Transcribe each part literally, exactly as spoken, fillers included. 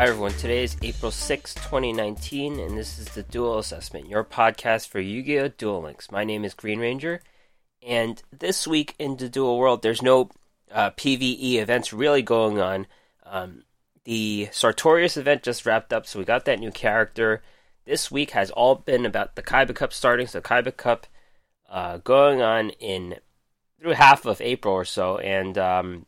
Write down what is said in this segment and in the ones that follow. Hi everyone, today is April sixth, twenty nineteen, and this is the Duel Assessment, your podcast for Yu-Gi-Oh! Duel Links. My name is Green Ranger, and this week in the Duel World, there's no uh, PvE events really going on. Um, the Sartorius event just wrapped up, so we got that new character. This week has all been about the Kaiba Cup starting, so Kaiba Cup uh, going on in through half of April or so, and um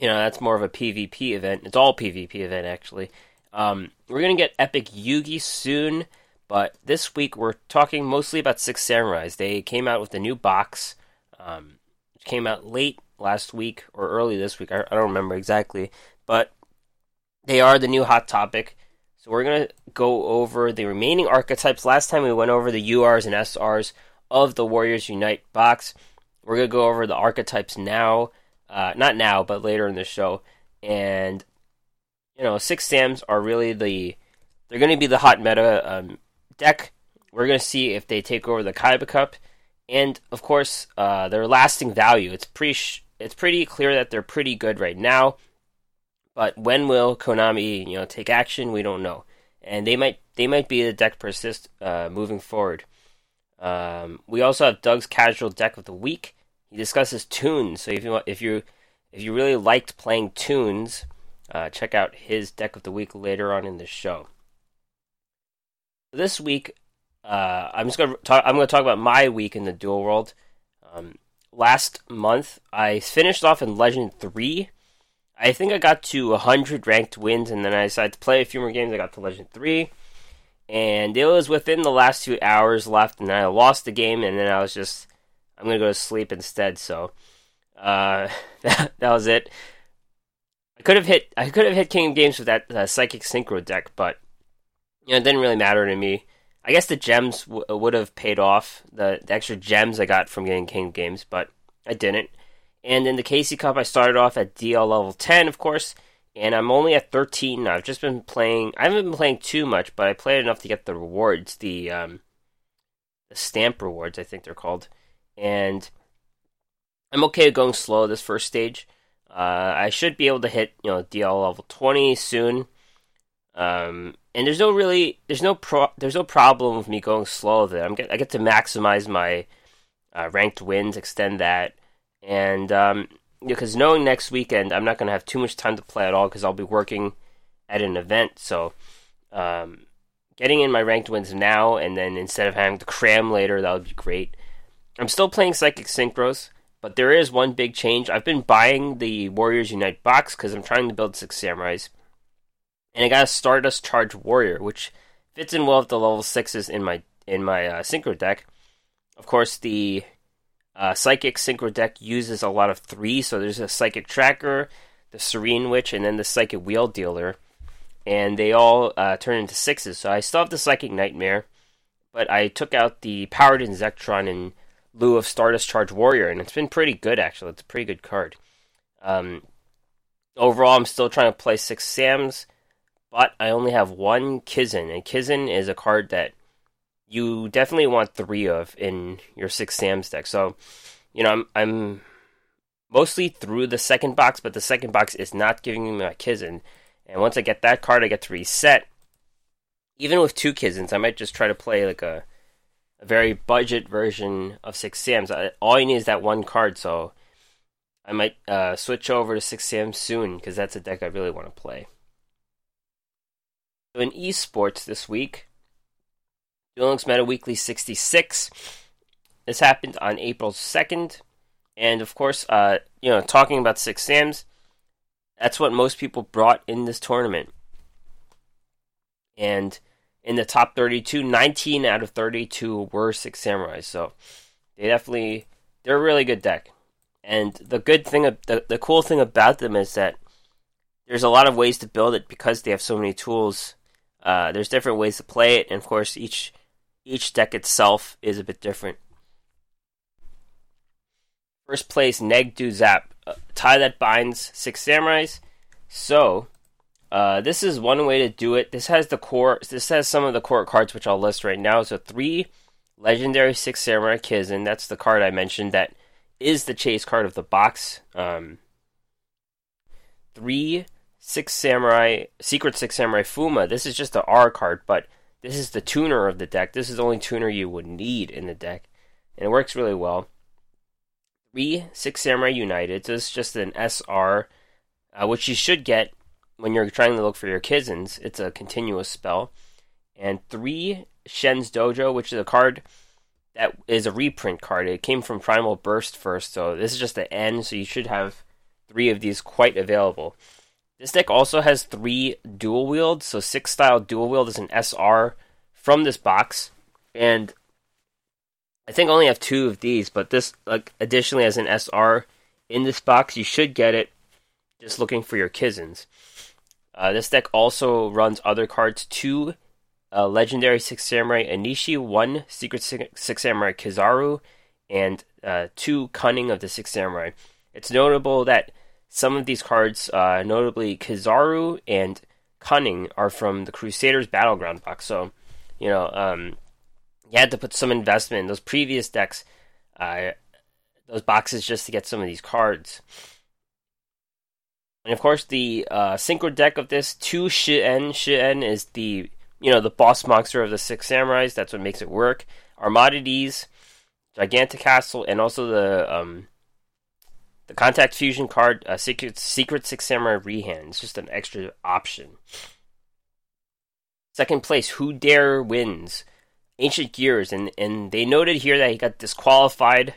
you know, that's more of a PvP event. It's all PvP event, actually. Um, we're going to get Epic Yugi soon, but this week we're talking mostly about Six Samurais. They came out with a new box, um, which came out late last week or early this week. I, I don't remember exactly, but they are the new hot topic. So we're going to go over the remaining archetypes. Last time we went over the U Rs and S Rs of the Warriors Unite box. We're going to go over the archetypes now. Uh, not now, but later in the show. And, you know, Six Sams are really the... They're going to be the hot meta um, deck. We're going to see if they take over the Kaiba Cup. And, of course, uh, their lasting value. It's pretty sh- it's pretty clear that they're pretty good right now. But when will Konami, you know, take action? We don't know. And they might they might be the deck persist uh, moving forward. Um, we also have Doug's Casual Deck of the Week. He discusses tunes, so if you want, if you if you really liked playing tunes, uh, check out his deck of the week later on in the show. This week, uh, I'm just gonna talk, I'm gonna talk about my week in the Duel World. Um, last month, I finished off in Legend three. I think I got to one hundred ranked wins, and then I decided to play a few more games. I got to Legend three, and it was within the last two hours left, and I lost the game, and then I was just I'm going to go to sleep instead, so uh, that, that was it. I could have hit I could have hit King of Games with that uh, Psychic Synchro deck, but you know, it didn't really matter to me. I guess the gems w- would have paid off, the, the extra gems I got from getting King of Games, but I didn't. And in the K C Cup, I started off at D L level ten, of course, and I'm only at thirteen now. I've just been playing... I haven't been playing too much, but I played enough to get the rewards, the, um, the stamp rewards, I think they're called. And I'm okay going slow this first stage. Uh, I should be able to hit, you know, D L level twenty soon. Um, and there's no really, there's no pro, there's no problem with me going slow. There, I'm get, I get to maximize my uh, ranked wins, extend that, and um, because knowing next weekend I'm not going to have too much time to play at all because I'll be working at an event. So um, getting in my ranked wins now, and then instead of having to cram later, that would be great. I'm still playing Psychic Synchros, but there is one big change. I've been buying the Warriors Unite box because I'm trying to build Six Samurais. And I got a Stardust Charge Warrior, which fits in well with the level sixes in my in my uh, Synchro deck. Of course, the uh, Psychic Synchro deck uses a lot of three, so there's a Psychic Tracker, the Serene Witch, and then the Psychic Wheel Dealer. And they all uh, turn into sixes, so I still have the Psychic Nightmare, but I took out the Powered Insectron and lieu of Stardust Charge Warrior, and it's been pretty good, actually. It's a pretty good card. Um, overall, I'm still trying to play Six Sams, but I only have one Kizan, and Kizan is a card that you definitely want three of in your Six Sams deck. So, you know, I'm I'm mostly through the second box, but the second box is not giving me my Kizan, and once I get that card, I get to reset. Even with two Kizans, I might just try to play like a very budget version of Six Sams. All you need is that one card, so I might uh, switch over to Six Sams soon, because that's a deck I really want to play. So in esports this week, Duel Links Meta Weekly sixty-six. This happened on April second, and of course, uh, you know, talking about Six Sams, that's what most people brought in this tournament. And in the top thirty-two, nineteen out of thirty-two were Six Samurais. So they definitely, they're a really good deck. And the good thing, the, the cool thing about them is that there's a lot of ways to build it because they have so many tools. Uh, there's different ways to play it. And of course, each each deck itself is a bit different. First place, Neg Do Zap. Uh, tie that binds Six Samurais. So... Uh, this is one way to do it. This has the core. This has some of the core cards, which I'll list right now. So three Legendary Six Samurai Kizan. That's the card I mentioned. That is the chase card of the box. Um, three Six Samurai, Secret Six Samurai Fuma. This is just the R card, but this is the tuner of the deck. This is the only tuner you would need in the deck, and it works really well. Three Six Samurai United. So this is just an S R, uh, which you should get when you're trying to look for your Kizans. It's a continuous spell. And three Shen's Dojo, which is a card that is a reprint card. It came from Primal Burst first, so this is just the end, so you should have three of these quite available. This deck also has three Dual Wield, so six style Dual Wield is an S R from this box, and I think I only have two of these, but this like additionally has an S R in this box. You should get it just looking for your Kizans. Uh, this deck also runs other cards, two Uh, Legendary Six Samurai Enishi, one Secret Six Samurai Kizaru, and uh, two Cunning of the Six Samurai. It's notable that some of these cards, uh, notably Kizaru and Cunning, are from the Crusaders Battleground box. So, you know, um, you had to put some investment in those previous decks, uh, those boxes, just to get some of these cards. And of course, the uh, Synchro deck of this, two Shi'en. Shi'en is the You know, the boss monster of the Six Samurais. That's what makes it work. Armadides, Gigantic Castle, and also the um, the Contact Fusion card, uh, Secret, Secret Six Samurai Rehand. It's just an extra option. Second place, Who Dare wins? Ancient Gears, and, and they noted here that he got disqualified.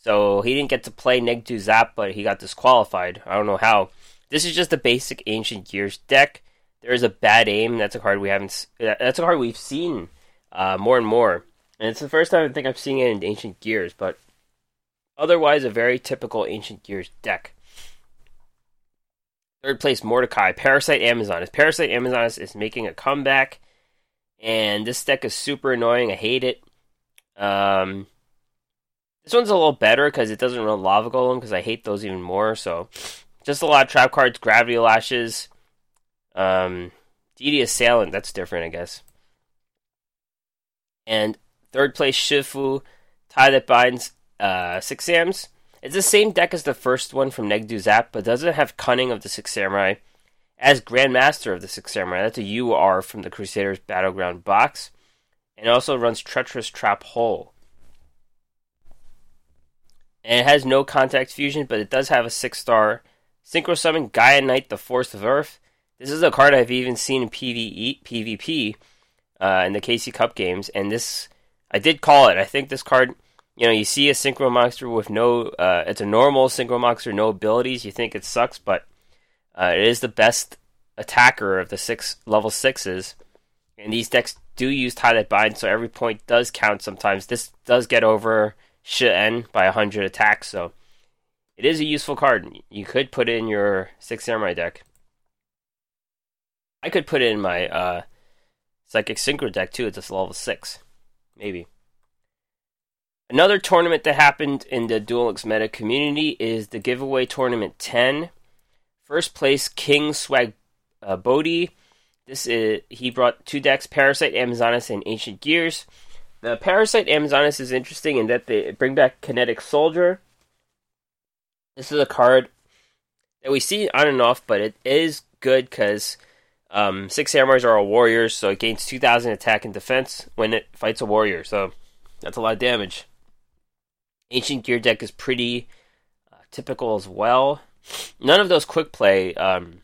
So he didn't get to play Neg Do Zap, but he got disqualified. I don't know how. This is just a basic Ancient Gears deck. There is a bad aim. That's a card we haven't. That's a card we've seen uh, more and more, and it's the first time I think I'm seeing it in Ancient Gears. But otherwise, a very typical Ancient Gears deck. Third place, Mordecai, Parasite Amazonus. Parasite Amazonus is making a comeback, and this deck is super annoying. I hate it. Um, this one's a little better because it doesn't run Lava Golem, because I hate those even more. So, just a lot of trap cards, Gravity Lashes. Um, Deity Assailant, that's different, I guess. And third place, Shifu, Tie That Binds, uh, Six Sams. It's the same deck as the first one from Neg Do Zap, but doesn't have Cunning of the Six Samurai as Grandmaster of the Six Samurai. That's a U R from the Crusaders Battleground box. And also runs Treacherous Trap Hole. And it has no Contact Fusion, but it does have a six-star Synchro Summon, Gaia Knight, the Force of Earth. This is a card I've even seen in PvE, PvP, uh, in the K C Cup games, and this, I did call it. I think this card, you know, you see a Synchro Monster with no, uh, it's a normal Synchro Monster, no abilities, you think it sucks, but uh, it is the best attacker of the six level sixes, and these decks do use Tie That Bind, so every point does count sometimes. This does get over Shi'en by one hundred attacks, so it is a useful card. You could put it in your Six Samurai deck. I could put it in my uh, Psychic Synchro deck, too. It's just level six. Maybe. Another tournament that happened in the Duel Links meta community is the Giveaway Tournament ten. First place, King Swag uh, Bodhi. This is, he brought two decks, Parasite Amazonus and Ancient Gears. The Parasite Amazonus is interesting in that they bring back Kinetic Soldier. This is a card that we see on and off, but it is good because... Um, Six Samurais are all warriors, so it gains two thousand attack and defense when it fights a warrior, so that's a lot of damage. Ancient Gear deck is pretty uh, typical as well. None of those quick play um,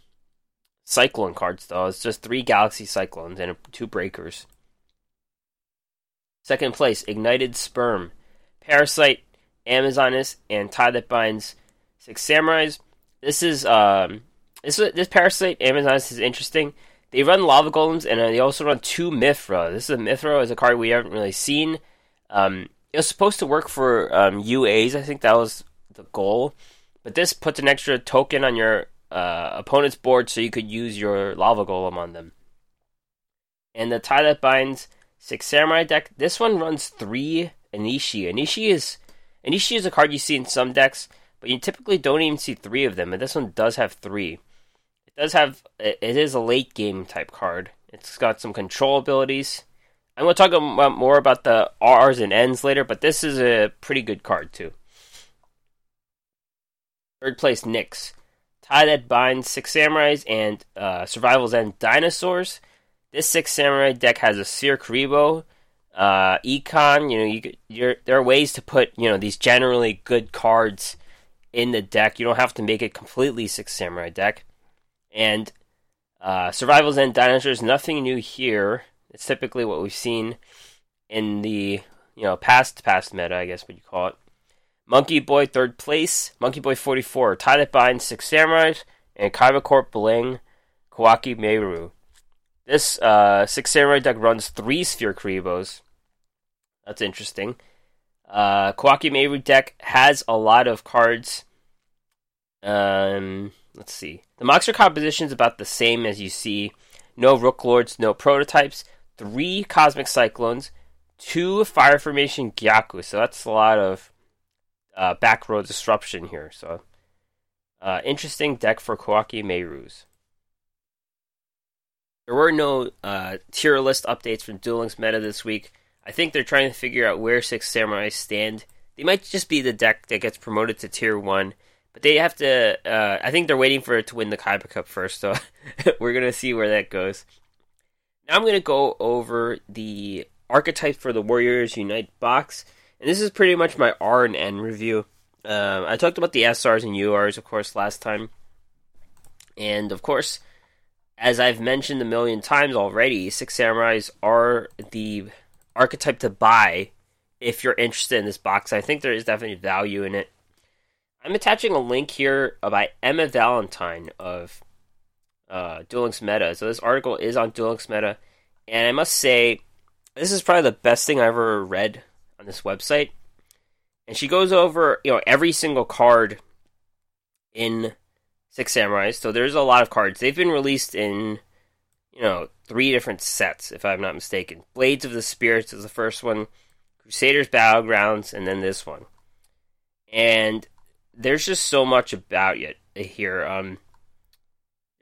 Cyclone cards, though. It's just three Galaxy Cyclones and two Breakers. Second place, Ignited Sperm, Parasite, Amazonus, and Tie That Binds Six Samurais. This is... Um, This this Parasite Amazonus is interesting. They run Lava Golems, and they also run two Mithra. This is a Mithra, is a card we haven't really seen. Um, it was supposed to work for um, U As, I think that was the goal. But this puts an extra token on your uh, opponent's board, so you could use your Lava Golem on them. And the Tie That Binds Six Samurai deck, this one runs three Enishi. Enishi is, Enishi is a card you see in some decks, but you typically don't even see three of them, and this one does have three. Does have it is a late game type card. It's got some control abilities. I'm going to talk about more about the R's and N's later, but this is a pretty good card too. Third place, Nyx, Tie that binds Six Samurais and uh, Survival's End Dinosaurs. This Six Samurai deck has a Seer Kuriboh, uh, Econ. You know, you you're, there are ways to put, you know, these generally good cards in the deck. You don't have to make it completely Six Samurai deck. And uh, Survival's End Dinosaurs, nothing new here. It's typically what we've seen in the, you know, past past meta, I guess what you call it. Monkey Boy, third place. Monkey Boy forty-four. Tie that binds Six Samurais and Kaiba Corp Bling Kawaki Meru. This uh, Six Samurai deck runs three Sphere Kuribohs. That's interesting. Uh, Kawaki Meru deck has a lot of cards. Um, let's see. The monster composition is about the same as you see. No Rook Lords, no prototypes. Three Cosmic Cyclones. Two Fire Formation Gyaku. So that's a lot of Uh, back row disruption here, so uh, interesting deck for Kawaki Meirus. There were no uh, tier list updates from Duel Links meta this week. I think they're trying to figure out where Six Samurai stand. They might just be the deck that gets promoted to tier one, but they have to. Uh, I think they're waiting for it to win the Kaiba Cup first, so we're gonna see where that goes. Now I'm gonna go over the archetype for the Warriors Unite box. And this is pretty much my R and N review. Um, I talked about the S Rs and U Rs, of course, last time. And, of course, as I've mentioned a million times already, Six Samurais are the archetype to buy if you're interested in this box. I think there is definitely value in it. I'm attaching a link here by Emma Valentine of uh, Duel Links Meta. So this article is on Duel Links Meta. And I must say, this is probably the best thing I ever read on this website, and she goes over, you know, every single card in Six Samurais. So there's a lot of cards. They've been released in, you know, three different sets, if I'm not mistaken. Blades of the Spirits is the first one, Crusaders Battlegrounds, and then this one. And there's just so much about it here. Um,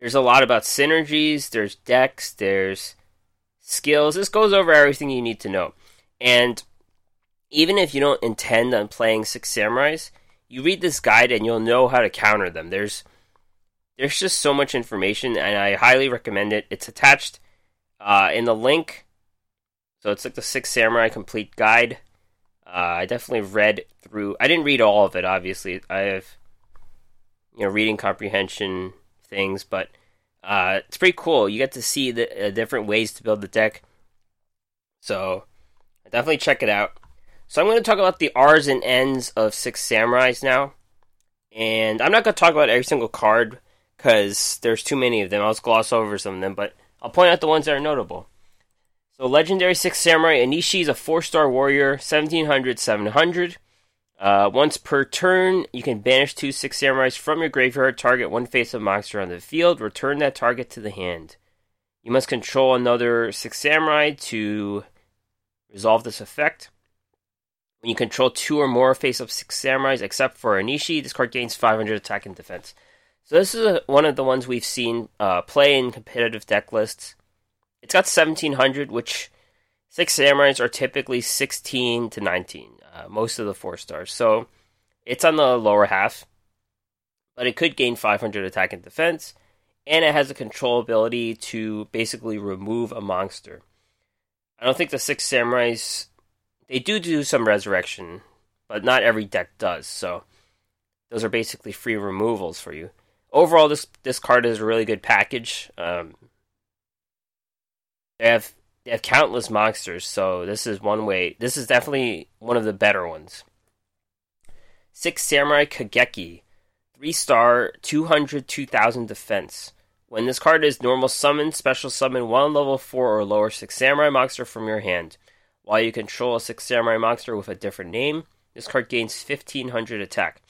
there's a lot about synergies. There's decks. There's skills. This goes over everything you need to know. And even if you don't intend on playing Six Samurais, you read this guide and you'll know how to counter them. There's there's just so much information, and I highly recommend it. It's attached uh, in the link. So it's like the Six Samurai Complete Guide. Uh, I definitely read through. I didn't read all of it, obviously. I have, you know, reading comprehension things, but uh, it's pretty cool. You get to see the uh, different ways to build the deck. So definitely check it out. So I'm going to talk about the R's and N's of Six Samurais now. And I'm not going to talk about every single card because there's too many of them. I'll just gloss over some of them, but I'll point out the ones that are notable. So Legendary Six Samurai Enishi is a four-star warrior, seventeen hundred seven hundred. Uh, once per turn, you can banish two Six Samurais from your graveyard, target one face-up monster on the field, return that target to the hand. You must control another Six Samurai to resolve this effect. When you control two or more face-up Six Samurais, except for Enishi, this card gains five hundred attack and defense. So this is a, one of the ones we've seen uh, play in competitive deck lists. It's got seventeen hundred, which Six Samurais are typically sixteen to nineteen, uh, most of the four stars. So it's on the lower half, but it could gain five hundred attack and defense, and it has a control ability to basically remove a monster. I don't think the Six Samurais... They do do some resurrection, but not every deck does, so those are basically free removals for you. Overall, this this card is a really good package. Um, they have they have countless monsters, so this is one way. This is definitely one of the better ones. Six Samurai Kageki, three-star, two hundred, two thousand defense. When this card is normal summon, special summon one level four or lower Six Samurai monster from your hand. While you control a Six Samurai monster with a different name, this card gains fifteen hundred attack.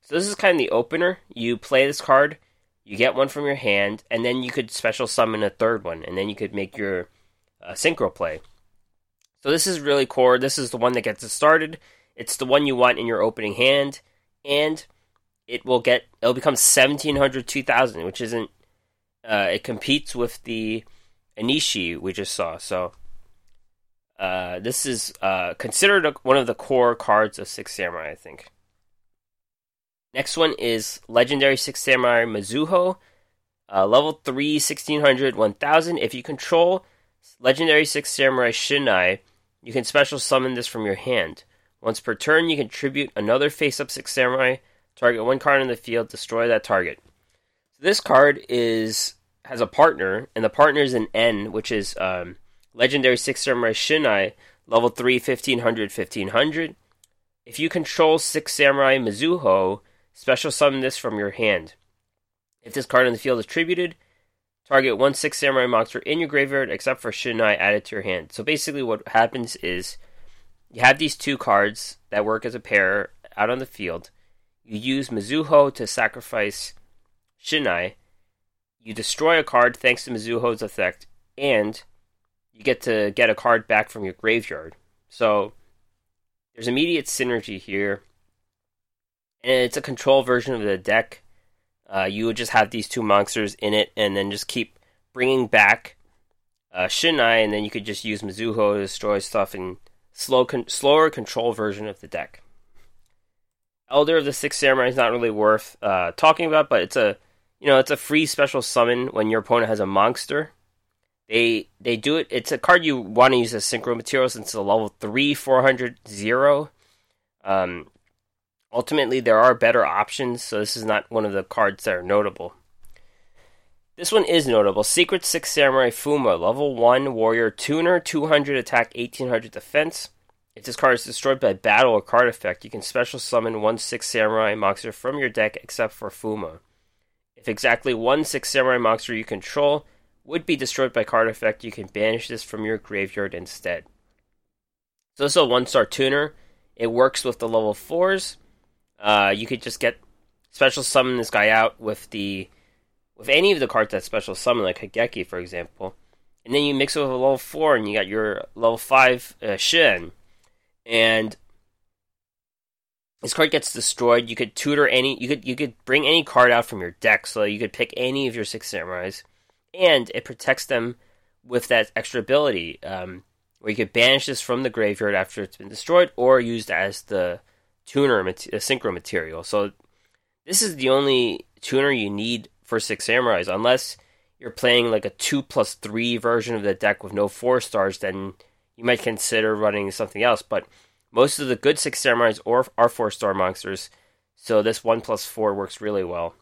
So this is kind of the opener. You play this card, you get one from your hand, and then you could special summon a third one, and then you could make your uh, synchro play. So this is really core. This is the one that gets it started. It's the one you want in your opening hand, and it will get it'll become seventeen hundred, two thousand, which isn't uh, it competes with the Enishi we just saw. So Uh, this is uh, considered a, one of the core cards of Six Samurai, I think. Next one is Legendary Six Samurai Mizuho. Uh, level three, sixteen hundred, one thousand. If you control Legendary Six Samurai Shinai, you can special summon this from your hand. Once per turn, you can tribute another face-up Six Samurai. Target one card in the field, destroy that target. So this card is has a partner, and the partner is an N, which is um, Legendary Six Samurai Shinai, level three, fifteen hundred, fifteen hundred. If you control Six Samurai Mizuho, special summon this from your hand. If this card in the field is tributed, target one Six Samurai monster in your graveyard, except for Shinai, added to your hand. So basically what happens is you have these two cards that work as a pair out on the field. You use Mizuho to sacrifice Shinai. You destroy a card thanks to Mizuho's effect, and you get to get a card back from your graveyard. So there's immediate synergy here, and it's a control version of the deck. Uh, you would just have these two monsters in it, and then just keep bringing back uh, Shinai, and then you could just use Mizuho to destroy stuff in slow, con- slower control version of the deck. Elder of the Six Samurai is not really worth uh, talking about, but it's a you know it's a free special summon when your opponent has a monster. They they do it. It's a card you want to use as synchro material since it's a level three, four hundred, zero. Um, Ultimately, there are better options, so this is not one of the cards that are notable. This one is notable. Secret Six Samurai Fuma, level one, Warrior Tuner, two hundred attack, eighteen hundred defense. If this card is destroyed by battle or card effect, you can special summon one Six Samurai monster from your deck except for Fuma. If exactly one Six Samurai monster you control would be destroyed by card effect, you can banish this from your graveyard instead. So this is a one-star tuner. It works with the level fours. Uh, you could just get special summon this guy out with the with any of the cards that special summon, like Hageki, for example. And then you mix it with a level four, and you got your level five uh, Shi'en. And this card gets destroyed. You could tutor any. You could you could bring any card out from your deck, so you could pick any of your Six Samurais, and it protects them with that extra ability, um, where you could banish this from the graveyard after it's been destroyed, or used as the tuner uh, synchro material. So this is the only tuner you need for Six Samurais, unless you're playing like a two plus three version of the deck with no four stars. Then you might consider running something else. But most of the good Six Samurais or are four star monsters, so this one plus four works really well.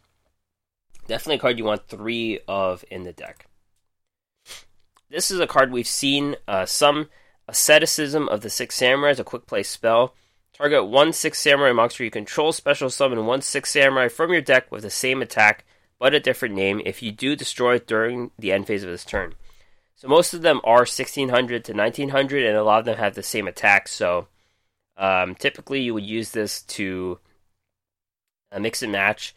Definitely a card you want three of in the deck. This is a card we've seen uh, some asceticism of the Six Samurais, a quick play spell. Target one Six Samurai monster you control, special summon one Six Samurai from your deck with the same attack, but a different name, if you do destroy it during the end phase of this turn. So most of them are sixteen hundred to nineteen hundred, and a lot of them have the same attack, so um, typically you would use this to uh, mix and match.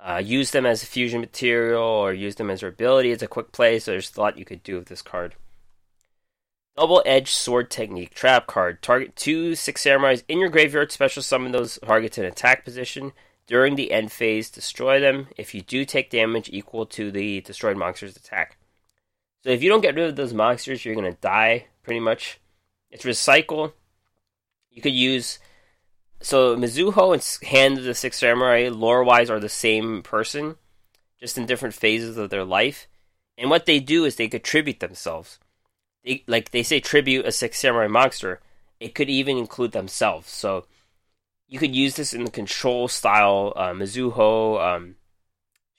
Uh, use them as a fusion material, or use them as their ability. It's a quick play, so there's a lot you could do with this card. Double-edged sword technique trap card. Target two Six Samurais in your graveyard. Special summon those targets in attack position. During the end phase, destroy them. If you do take damage equal to the destroyed monster's attack. So if you don't get rid of those monsters, you're going to die, pretty much. It's recycle. You could use... So Mizuho and Hand of the Six Samurai, lore-wise, are the same person, just in different phases of their life. And what they do is they contribute themselves. Like they say, tribute a Six Samurai monster. It could even include themselves. So you could use this in the control style, uh, Mizuho, um,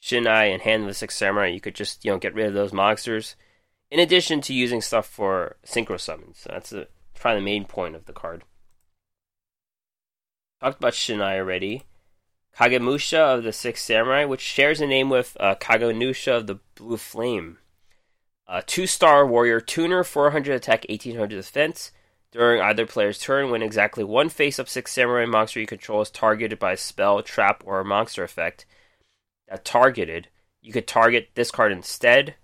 Shinai, and Hand of the Six Samurai. You could just you know get rid of those monsters, in addition to using stuff for synchro summons. So that's a, probably the main point of the card. Talked about Shinai already. Kagemusha of the Six Samurai, which shares a name with uh, Kagemusha of the Blue Flame. Uh, two-star Warrior Tuner, four hundred attack, eighteen hundred defense. During either player's turn, when exactly one face-up Six Samurai monster you control is targeted by a spell, trap, or a monster effect that targeted, you could target this card instead.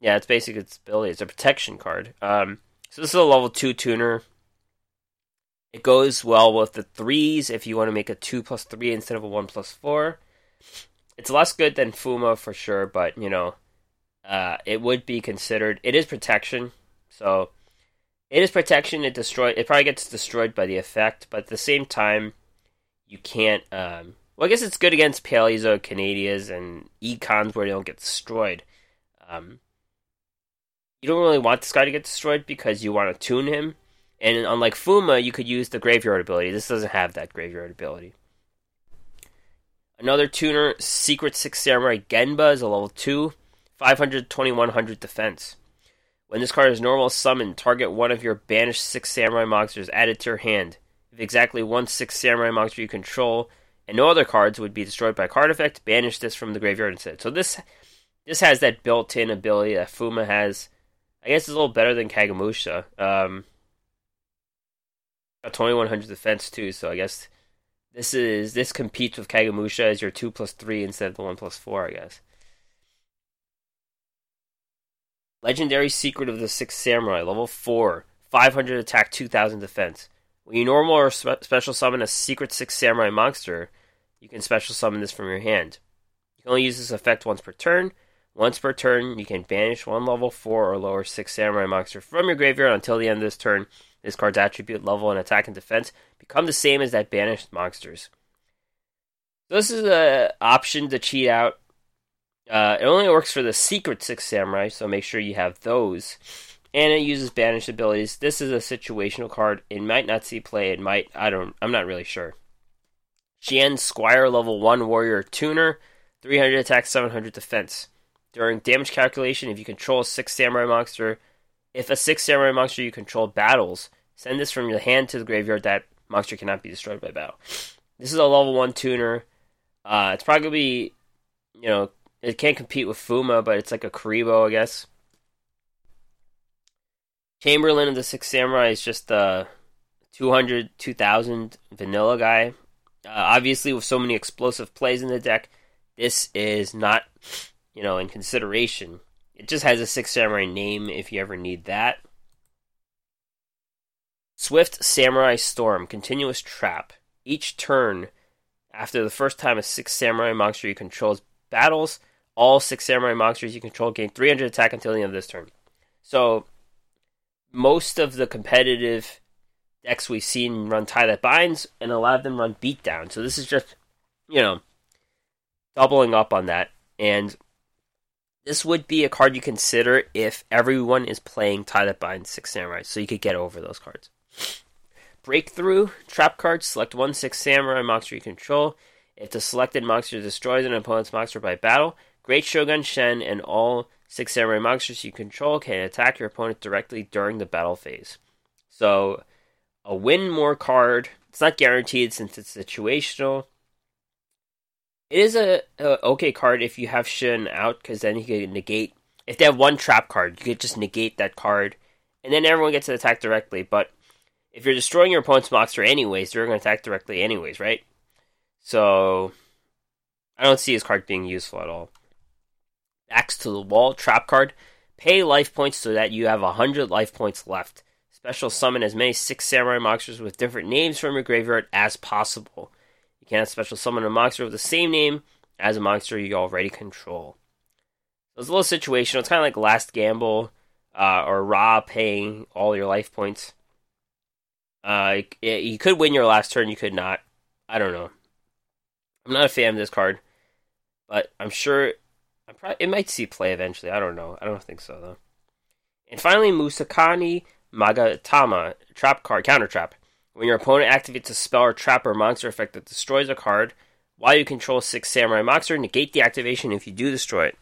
Yeah, it's basically its ability. It's a protection card. Um, so this is a level two tuner. It goes well with the threes if you want to make a two plus three instead of a one plus four. It's less good than Fuma for sure, but you know, Uh, it would be considered. It is protection, so it is protection. It destroy. It probably gets destroyed by the effect, but at the same time, you can't um, Well, I guess it's good against Paleo, Canadias, and Econs where they don't get destroyed. Um, you don't really want this guy to get destroyed because you want to tune him. And unlike Fuma, you could use the graveyard ability. This doesn't have that graveyard ability. Another tuner, Secret Six Samurai Genba, is a level two, five hundred, twenty-one hundred defense. When this card is normal summoned, target one of your banished Six Samurai monsters added to your hand. If exactly one Six Samurai monster you control and no other cards would be destroyed by card effect, banish this from the graveyard instead. So this this has that built-in ability that Fuma has. I guess it's a little better than Kagamusha. Um, got twenty-one hundred defense too, so I guess this is this competes with Kagamusha as your two plus three instead of the one plus four, I guess. Legendary Secret of the Six Samurai, level four, five hundred attack, two thousand defense. When you normal or spe- special summon a Secret Six Samurai monster, you can special summon this from your hand. You can only use this effect once per turn. Once per turn, you can banish one level four or lower Six Samurai monster from your graveyard until the end of this turn. This card's attribute, level, and attack and defense become the same as that banished monster's. So this is an option to cheat out. Uh, it only works for the Secret Six Samurai, so make sure you have those. And it uses banished abilities. This is a situational card. It might not see play. It might. I don't. I'm not really sure. Shi'en Squire, level one warrior tuner, three hundred attack, seven hundred defense. During damage calculation, if you control a Six Samurai monster, if a Six Samurai monster you control battles, send this from your hand to the graveyard. That monster cannot be destroyed by battle. This is a level one tuner. Uh, it's probably gonna be, you know. It can't compete with Fuma, but it's like a Kuriboh, I guess. Chamberlain of the Six Samurai is just a two hundred, two thousand vanilla guy. Uh, obviously, with so many explosive plays in the deck, this is not, you know, in consideration. It just has a Six Samurai name if you ever need that. Swift Samurai Storm, continuous trap. Each turn, after the first time a Six Samurai monster you control is battles, all Six Samurai monsters you control gain three hundred attack until the end of this turn. So, most of the competitive decks we've seen run Tie That Binds, and a lot of them run Beatdown. So this is just, you know, doubling up on that. And this would be a card you consider if everyone is playing Tie That Binds Six Samurai, so you could get over those cards. Breakthrough, trap cards, select one Six Samurai monster you control. If the selected monster destroys an opponent's monster by battle, Great Shogun Shen and all Six Samurai monsters you control can attack your opponent directly during the battle phase. So, a win more card. It's not guaranteed since it's situational. It is a, a okay card if you have Shen out, because then you can negate. If they have one trap card, you could just negate that card, and then everyone gets an attack directly. But if you're destroying your opponent's monster anyways, they're going to attack directly anyways, right? So, I don't see his card being useful at all. Axe to the Wall, trap card. Pay life points so that you have one hundred life points left. Special summon as many Six Samurai monsters with different names from your graveyard as possible. You cannot special summon a monster with the same name as a monster you already control. So it's a little situational. It's kind of like Last Gamble uh, or Ra paying all your life points. Uh, you could win your last turn, you could not. I don't know. I'm not a fan of this card, but I'm sure I'm probably, it might see play eventually. I don't know. I don't think so, though. And finally, Musakani Magatama, trap card, counter trap. When your opponent activates a spell or trap or monster effect that destroys a card, while you control Six Samurai monster, negate the activation if you do destroy it.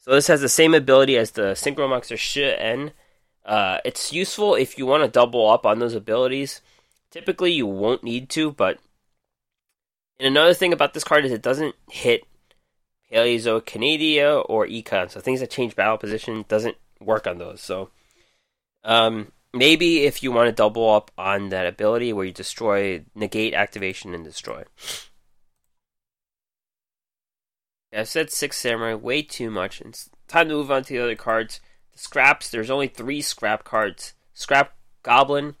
So this has the same ability as the Synchro monster Shi'en. Uh, it's useful if you want to double up on those abilities. Typically, you won't need to, but... And another thing about this card is it doesn't hit Paleo, Canadia, or Econ. So things that change battle position doesn't work on those. So um, maybe if you want to double up on that ability where you destroy, negate activation, and destroy. I've said Six Samurai way too much. It's time to move on to the other cards. The scraps, there's only three scrap cards. Scrap Goblin.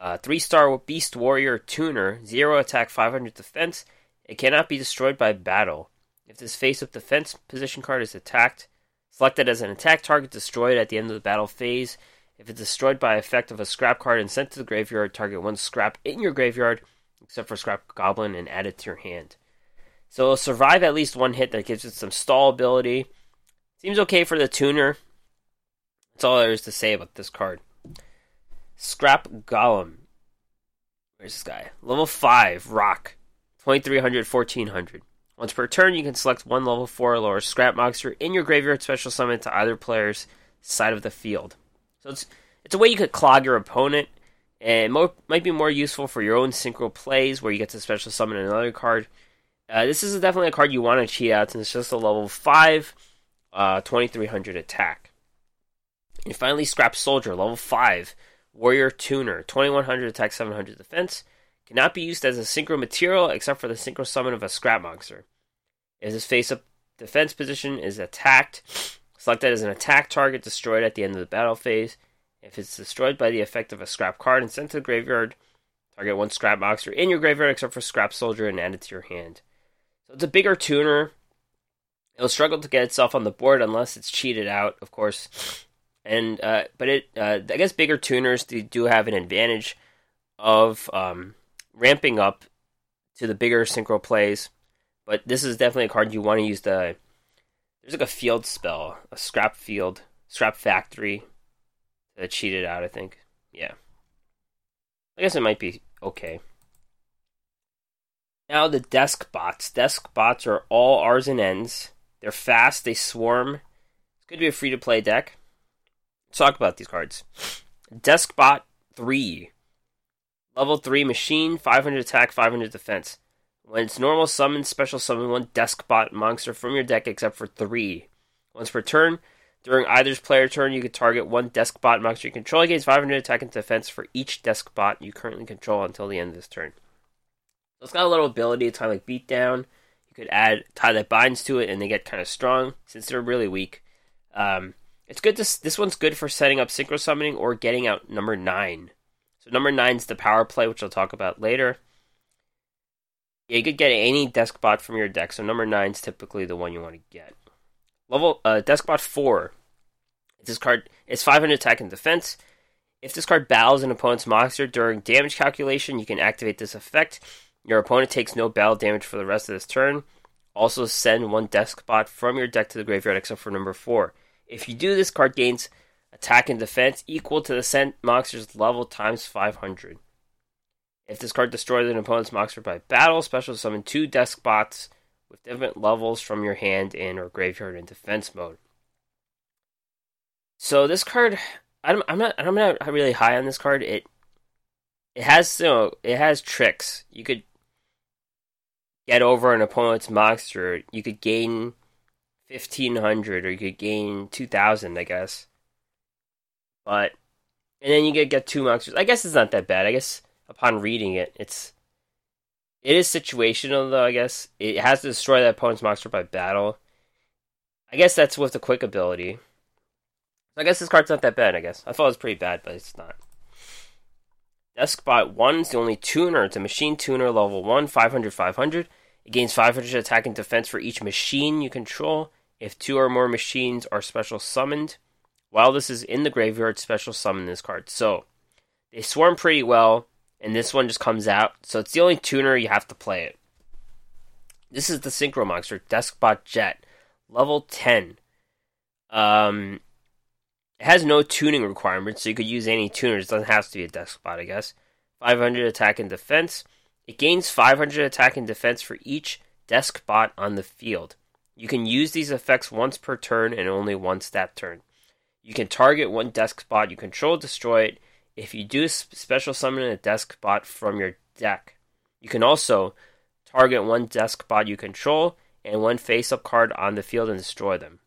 Uh, three-star Beast Warrior Tuner, zero attack, five hundred defense. It cannot be destroyed by battle. If this face-up defense position card is attacked, selected as an attack target, destroyed at the end of the battle phase. If it's destroyed by effect of a scrap card and sent to the graveyard, target one scrap in your graveyard, except for Scrap Goblin, and add it to your hand. So it'll survive at least one hit. That gives it some stall ability. Seems okay for the tuner. That's all there is to say about this card. Scrap Golem. Where's this guy? Level five, Rock. twenty-three hundred, fourteen hundred. Once per turn, you can select one level four or lower scrap monster in your graveyard, special summon to either player's side of the field. So it's it's a way you could clog your opponent, and more, might be more useful for your own synchro plays where you get to special summon another card. Uh, this is definitely a card you want to cheat out, since it's just a level five, uh, twenty-three hundred attack. And finally, Scrap Soldier, level five, Warrior Tuner, twenty-one hundred attack, seven hundred defense. Cannot be used as a synchro material except for the synchro summon of a scrap monster. If this face-up defense position is attacked, select that as an attack target destroyed at the end of the battle phase. If it's destroyed by the effect of a scrap card and sent to the graveyard, target one scrap monster in your graveyard except for Scrap Soldier and add it to your hand. So it's a bigger tuner. It'll struggle to get itself on the board unless it's cheated out, of course. And uh, but it, uh, I guess bigger tuners do, do have an advantage of um, ramping up to the bigger synchro plays. But this is definitely a card you want to use. The there's like a field spell, a scrap field, scrap factory that cheated out. I think, yeah. I guess it might be okay. Now the desk bots. Desk bots are all R's and N's. They're fast. They swarm. It's good to be a free-to-play deck. Let's talk about these cards. Desk Bot three. Level three machine, five hundred attack, five hundred defense. When it's normal summon, special summon one Desk Bot monster from your deck except for three. Once per turn, during either player's turn, you can target one Desk Bot monster you control against five hundred attack and defense for each Desk Bot you currently control until the end of this turn. It's got a little ability, it's kind of like Beatdown. You could add Tie That Binds to it, and they get kind of strong, since they're really weak. Um, it's good. To, this one's good for setting up Synchro Summoning or getting out number nine. So number nine's the power play, which I'll talk about later. Yeah, you could get any Desk Bot from your deck, so number nine's typically the one you want to get. Level uh, Desk Bot four. This card is five hundred attack and defense. If this card battles an opponent's monster during damage calculation, you can activate this effect. Your opponent takes no battle damage for the rest of this turn. Also send one Desk Bot from your deck to the graveyard except for number four. If you do, this card gains attack and defense equal to the sent monster's level times five hundred. If this card destroys an opponent's monster by battle, special summon two Desk Bots with different levels from your hand and or graveyard in defense mode. So this card, I'm, I'm not I'm not really high on this card. It it has you know, it has tricks. You could get over an opponent's monster, you could gain fifteen hundred, or you could gain two thousand, I guess. But, and then you could get two monsters. I guess it's not that bad. I guess, upon reading it, it's, it is situational, though, I guess. It has to destroy that opponent's monster by battle. I guess that's with the quick ability. So I guess this card's not that bad, I guess. I thought it was pretty bad, but it's not. Deskbot one is the only tuner. It's a machine tuner, level one, five hundred, five hundred. It gains five hundred attack and defense for each machine you control if two or more machines are special summoned. While this is in the graveyard, special summon this card. So, they swarm pretty well, and this one just comes out. So it's the only tuner you have to play it. This is the Synchro Monster, Deskbot Jet, level ten. Um, it has no tuning requirements, so you could use any tuners. It doesn't have to be a Deskbot, I guess. five hundred attack and defense. It gains five hundred attack and defense for each Desk Bot on the field. You can use these effects once per turn and only once that turn. You can target one Desk Bot you control, destroy it. If you do, special summon a Desk Bot from your deck. You can also target one Desk Bot you control and one face-up card on the field and destroy them.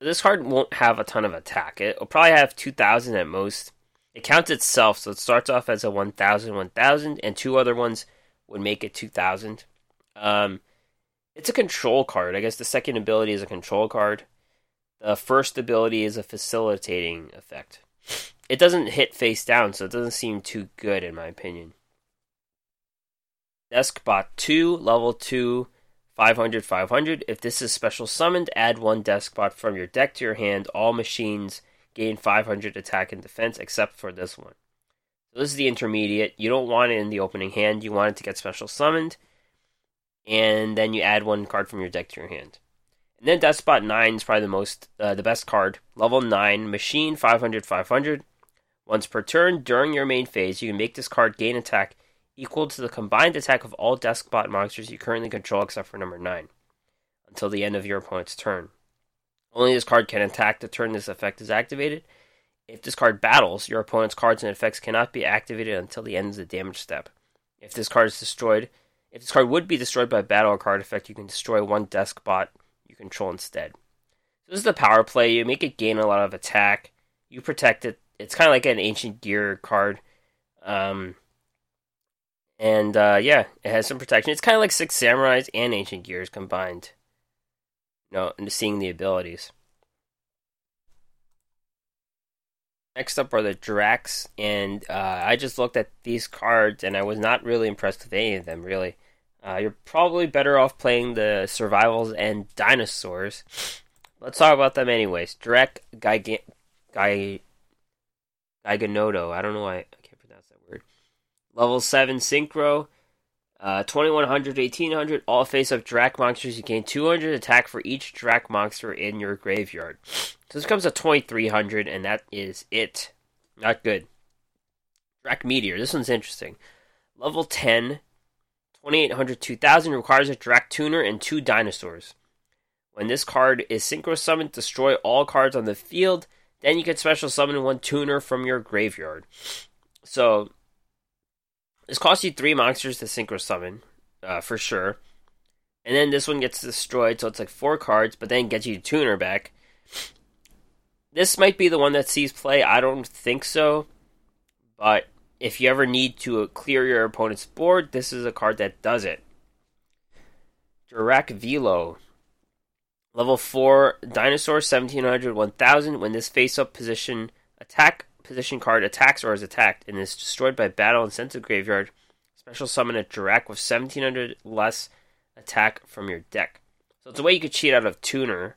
This card won't have a ton of attack. It'll probably have two thousand at most. It counts itself, so it starts off as a one thousand, one thousand, and two other ones would make it two thousand. Um, it's a control card. I guess the second ability is a control card. The first ability is a facilitating effect. It doesn't hit face down, so it doesn't seem too good in my opinion. Deskbot two, level two, five hundred, five hundred. If this is special summoned, add one Deskbot from your deck to your hand. All machines gain five hundred attack and defense, except for this one. So this is the intermediate. You don't want it in the opening hand. You want it to get special summoned. and then you add one card from your deck to your hand. And then Despot nine is probably the most, uh, the best card. Level nine, Machine five hundred five hundred. Once per turn during your main phase, you can make this card gain attack equal to the combined attack of all Despot monsters you currently control except for number nine, until the end of your opponent's turn. Only this card can attack the turn this effect is activated. If this card battles, your opponent's cards and effects cannot be activated until the end of the damage step. If this card is destroyed, if this card would be destroyed by battle or card effect, you can destroy one Despot you control instead. So this is the power play. You make it gain a lot of attack. You protect it. It's kind of like an Ancient Gear card. Um, and uh, yeah, it has some protection. It's kind of like Six Samurais and Ancient Gears combined. No, and seeing the abilities. Next up are the Drax, and uh, I just looked at these cards, and I was not really impressed with any of them, really. Uh, you're probably better off playing the Survivals and Dinosaurs. Let's talk about them anyways. Drax Giga- Giga- Giganoto, I don't know why I can't pronounce that word. Level seven Synchro. Uh, twenty-one hundred, eighteen hundred, all face-up Drac monsters. You gain two hundred attack for each Drac monster in your graveyard. So this comes to twenty-three hundred, and that is it. Not good. Drac Meteor. This one's interesting. Level ten, twenty-eight hundred, two thousand, requires a Drac Tuner and two Dinosaurs. When this card is Synchro Summoned, destroy all cards on the field. Then you can Special Summon one Tuner from your graveyard. So this costs you three monsters to Synchro Summon, uh, for sure. And then this one gets destroyed, so it's like four cards, but then gets you a Tuner back. This might be the one that sees play. I don't think so. But if you ever need to clear your opponent's board, this is a card that does it. Dirac Velo. Level four, Dinosaur, seventeen hundred, one thousand. When this face-up position attack position card attacks or is attacked and is destroyed by battle and sent to graveyard, special summon a Dirac with seventeen hundred less attack from your deck. So it's a way you could cheat out of Tuner.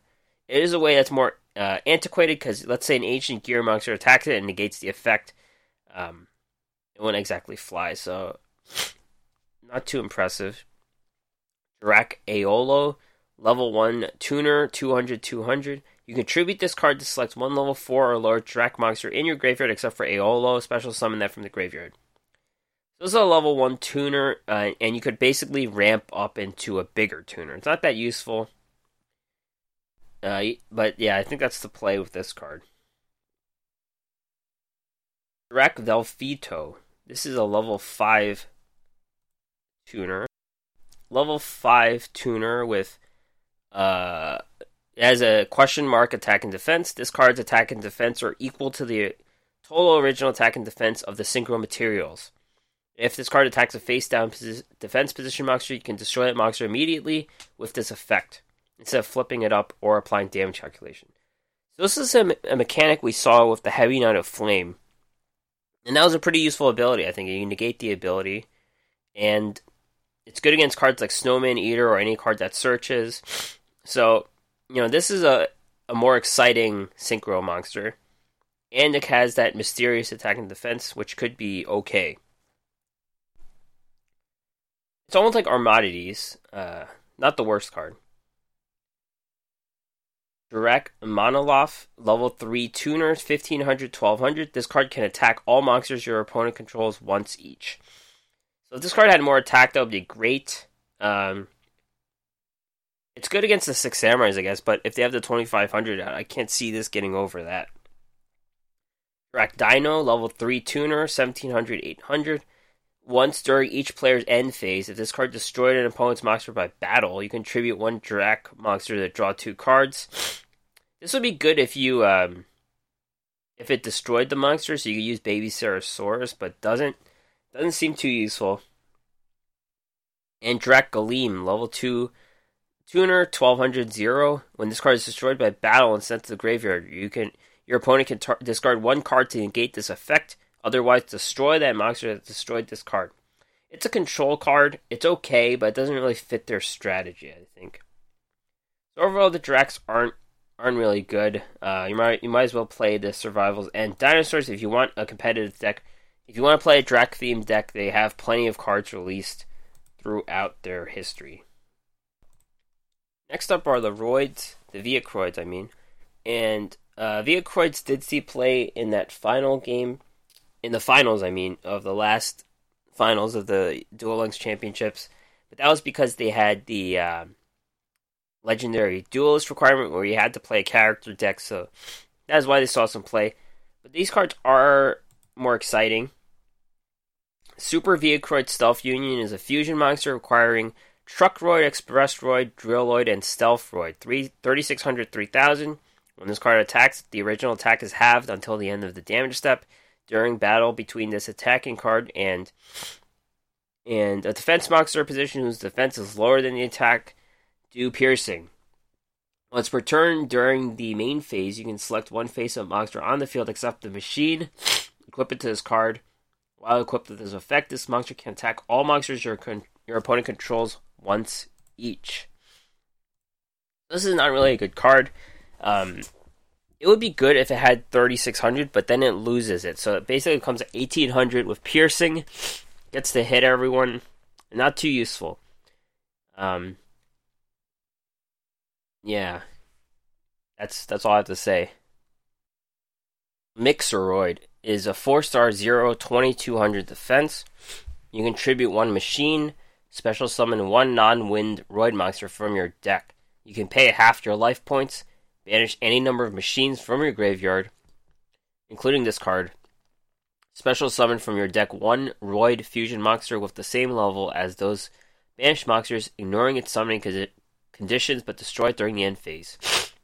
It is a way that's more uh, antiquated, because let's say an Ancient Gear monster attacks it and negates the effect. Um, it won't exactly fly, so not too impressive. Dirac Aeolo, level one Tuner, two hundred two hundred. You can tribute this card to select one level four or lower Drac monster in your graveyard except for Aeolo. Special summon that from the graveyard. So this is a level one Tuner, uh, and you could basically ramp up into a bigger Tuner. It's not that useful. Uh, but yeah, I think that's the play with this card. Drac Velfito. This is a level five Tuner. Level five Tuner with... Uh, It has a question mark attack and defense. This card's attack and defense are equal to the total original attack and defense of the synchro materials. If this card attacks a face-down posi- defense position monster, you can destroy that monster immediately with this effect, instead of flipping it up or applying damage calculation. So this is a, me- a mechanic we saw with the Heavy Knight of Flame. And that was a pretty useful ability, I think. You negate the ability, and it's good against cards like Snowman Eater or any card that searches. So... You know, this is a, a more exciting Synchro monster, and it has that mysterious attack and defense, which could be okay. It's almost like Armodides, uh, not the worst card. Dirac Monoloff, level three Tuner, fifteen hundred, twelve hundred. This card can attack all monsters your opponent controls once each. So if this card had more attack, that would be great. Um... It's good against the Six Samurais, I guess, but if they have the twenty-five hundred, I can't see this getting over that. Drac Dino, level three Tuner, seventeen hundred, eight hundred. Once during each player's end phase, if this card destroyed an opponent's monster by battle, you can tribute one Drac monster that draw two cards. This would be good if you, um, if it destroyed the monster, so you could use Baby Sarasaurus, but doesn't. Doesn't seem too useful. And Drac Golem, level two Tuner, twelve hundred, zero. When this card is destroyed by battle and sent to the graveyard, you can your opponent can tar- discard one card to negate this effect, otherwise destroy that monster that destroyed this card. It's a control card. It's okay, but it doesn't really fit their strategy, I think. So overall, the Dracs aren't aren't really good. Uh, you might you might as well play the Survivals and Dinosaurs if you want a competitive deck. If you want to play a Drac-themed deck, they have plenty of cards released throughout their history. Next up are the Roids, the Viacroids, I mean. And uh, Viacroids did see play in that final game, in the finals, I mean, of the last finals of the Duel Links Championships. But that was because they had the uh, Legendary Duelist requirement where you had to play a character deck, so that is why they saw some play. But these cards are more exciting. Super Viacroid Stealth Union is a fusion monster requiring Truckroid, Expressroid, Drilloid, and Stealthroid. thirty-six hundred, three thousand. When this card attacks, the original attack is halved until the end of the damage step. During battle between this attacking card and and a defense monster position whose defense is lower than the attack, do piercing. Once per turn, during the main phase, you can select one face-up monster on the field except the machine. Equip it to this card. While equipped with this effect, this monster can attack all monsters your con- your opponent controls once each. This is not really a good card. Um, it would be good if it had thirty-six hundred, but then it loses it. So it basically comes at eighteen hundred with piercing. Gets to hit everyone. Not too useful. Um... Yeah, that's that's all I have to say. Mixeroid is a four-star zero twenty-two hundred defense. You can tribute one machine, special summon one non-wind roid monster from your deck. You can pay half your life points, banish any number of machines from your graveyard, including this card. Special summon from your deck one roid fusion monster with the same level as those banished monsters, ignoring its summoning because it conditions, but destroyed during the end phase.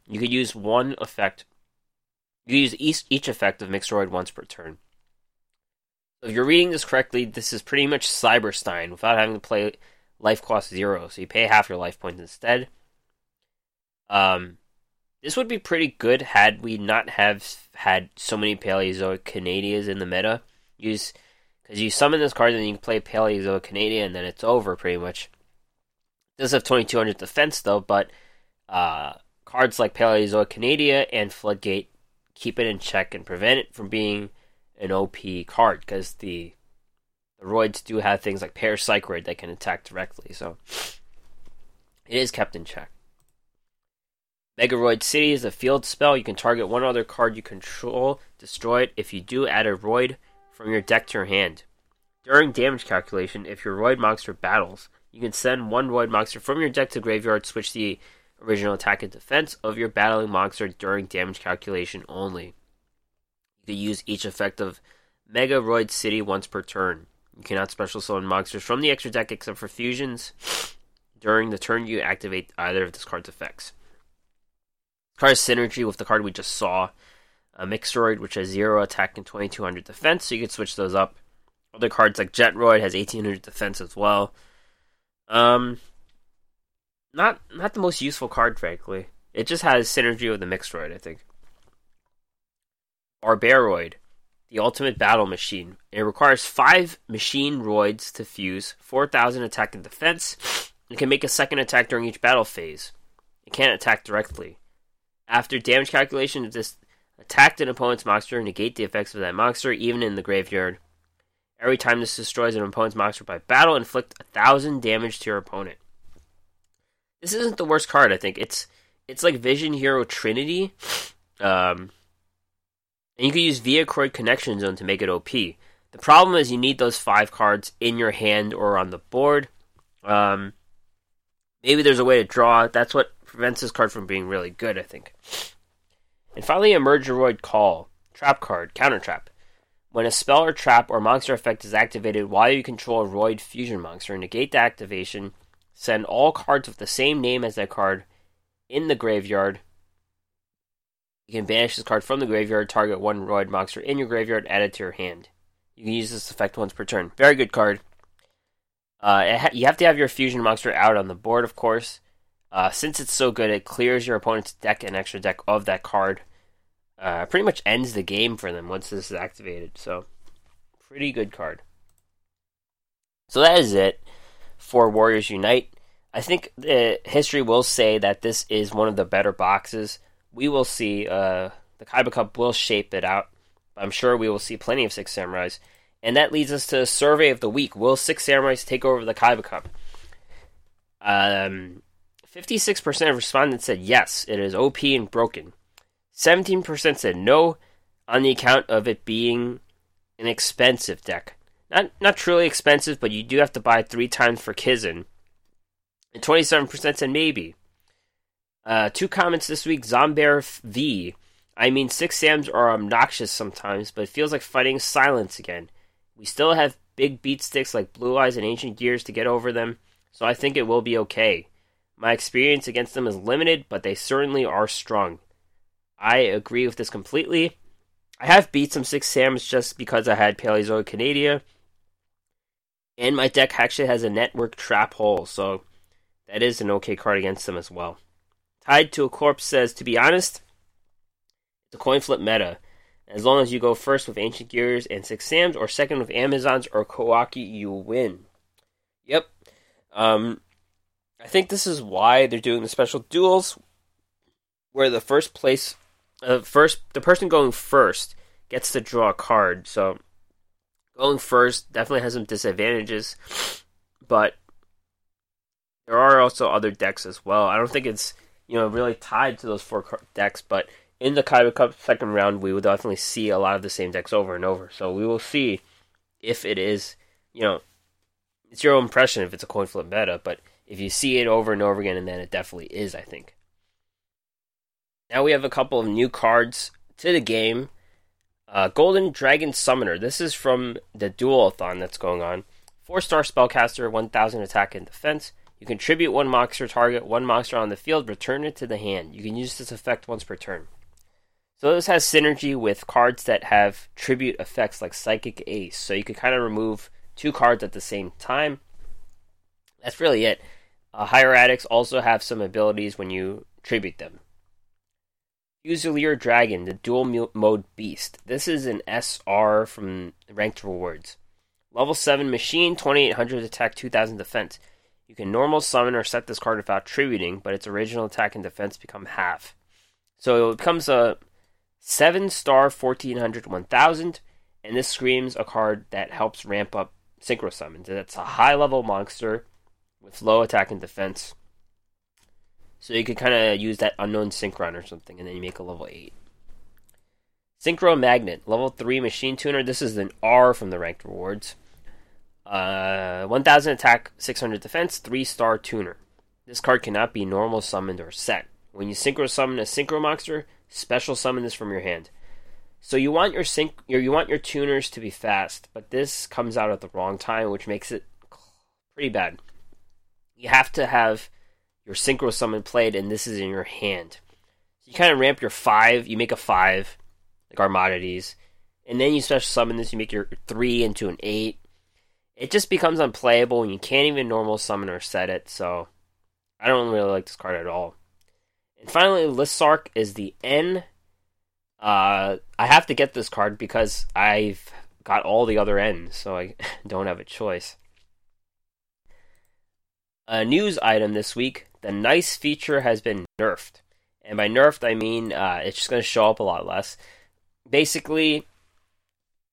You could use one effect. You could use each, each effect of Mixeroid once per turn. So if you're reading this correctly, this is pretty much Cyberstein without having to play life cost zero, so you pay half your life points instead. Um, this would be pretty good had we not have had so many Paleozoic Canadias in the meta. Use because you summon this card, and then you can play Paleozoic Canadia, and then it's over pretty much. Does have twenty-two hundred defense though, but uh, cards like Paleozoic Canadia and Floodgate keep it in check and prevent it from being an O P card because the, the Roids do have things like Parapsychroid that can attack directly, so it is kept in check. Megaroid City is a field spell. You can target one other card you control, destroy it. If you do, add a Roid from your deck to your hand. During damage calculation, if your Roid monster battles, you can send one Roid monster from your deck to graveyard, switch the original attack and defense of your battling monster during damage calculation only. You can use each effect of Mega Roid City once per turn. You cannot special summon monsters from the extra deck except for fusions. During the turn, you activate either of this card's effects. This card has synergy with the card we just saw, a Mixeroid, which has zero attack and twenty-two hundred defense, so you can switch those up. Other cards like Jetroid has eighteen hundred defense as well. Um, not not the most useful card, frankly. It just has synergy with the Mixeroid, I think. Barbaroid, the ultimate battle machine. It requires five machine roids to fuse, four thousand attack and defense. It can make a second attack during each battle phase. It can't attack directly. After damage calculation, if this attacked an opponent's monster, negate the effects of that monster, even in the graveyard. Every time this destroys an opponent's monster by battle, inflict one thousand damage to your opponent. This isn't the worst card, I think. It's it's like Vision Hero Trinity. Um, and you can use Viacroid Connection Zone to make it O P. The problem is you need those five cards in your hand or on the board. Um, maybe there's a way to draw. That's what prevents this card from being really good, I think. And finally, Emergeroid Call. Trap card. Counter trap. When a spell or trap or monster effect is activated while you control a Roid Fusion monster, negate the activation, send all cards with the same name as that card in the graveyard. You can banish this card from the graveyard, target one Roid monster in your graveyard, add it to your hand. You can use this effect once per turn. Very good card. Uh, ha- you have to have your Fusion monster out on the board, of course. Uh, since it's so good, it clears your opponent's deck and extra deck of that card. Uh, pretty much ends the game for them once this is activated, so pretty good card. So that is it for Warriors Unite. I think the history will say that this is one of the better boxes. We will see, uh, the Kaiba Cup will shape it out. I'm sure we will see plenty of Six Samurais. And that leads us to a survey of the week. Will Six Samurais take over the Kaiba Cup? Um, fifty-six percent of respondents said yes, it is O P and broken. seventeen percent said no, on the account of it being an expensive deck. Not not truly expensive, but you do have to buy three times for Kizan. And twenty-seven percent said maybe. Uh, two comments this week, Zombear V. I mean, Six Sams are obnoxious sometimes, but it feels like fighting silence again. We still have big beat sticks like Blue Eyes and Ancient Gears to get over them, so I think it will be okay. My experience against them is limited, but they certainly are strong. I agree with this completely. I have beat some Six Sams just because I had Paleozoic Canadia, and my deck actually has a network trap hole, so that is an okay card against them as well. Tied to a Corpse says, to be honest, it's a coin flip meta. As long as you go first with Ancient Gears and Six Sams, or second with Amazons or Kawaki, you win. Yep. Um, I think this is why they're doing the special duels, where the first place, uh, first the person going first gets to draw a card. So going first definitely has some disadvantages, but there are also other decks as well. I don't think it's, you know, really tied to those four decks, but in the Kaiba Cup second round, we will definitely see a lot of the same decks over and over. So we will see if it is, you know, it's your own impression if it's a coin flip meta, but if you see it over and over again, and then it definitely is, I think. Now we have a couple of new cards to the game. Uh, Golden Dragon Summoner. This is from the Duelathon that's going on. four star Spellcaster, one thousand attack and defense. You can tribute one monster, target one monster on the field, return it to the hand. You can use this effect once per turn. So this has synergy with cards that have tribute effects like Psychic Ace. So you can kind of remove two cards at the same time. That's really it. Uh, Hieratics also have some abilities when you tribute them. Fusilier Dragon, the dual mode beast. This is an S R from Ranked Rewards. Level seven machine, twenty-eight hundred attack, two thousand defense. You can normal summon or set this card without tributing, but its original attack and defense become half. So it becomes a seven star fourteen hundred to one thousand, and this screams a card that helps ramp up Synchro Summons. That's a high level monster with low attack and defense, so you could kind of use that Unknown Synchron or something, and then you make a level eight. Synchro Magnet, level three machine tuner. This is an R from the Ranked Rewards. uh, one thousand attack, six hundred defense, three star tuner. This card cannot be normal summoned or set. When you Synchro Summon a Synchro monster, special summon this from your hand. So you want your sync, your, you want your tuners to be fast, but this comes out at the wrong time, which makes it pretty bad. You have to have your Synchro Summon played, and this is in your hand. So you kind of ramp your five, you make a five, like Armodities, and then you special summon this, you make your three into an eight. It just becomes unplayable, and you can't even normal summon or set it, so I don't really like this card at all. And finally, Lissark is the N. Uh, I have to get this card because I've got all the other N's, so I don't have a choice. A news item this week, the nice feature has been nerfed. And by nerfed, I mean uh, it's just going to show up a lot less. Basically,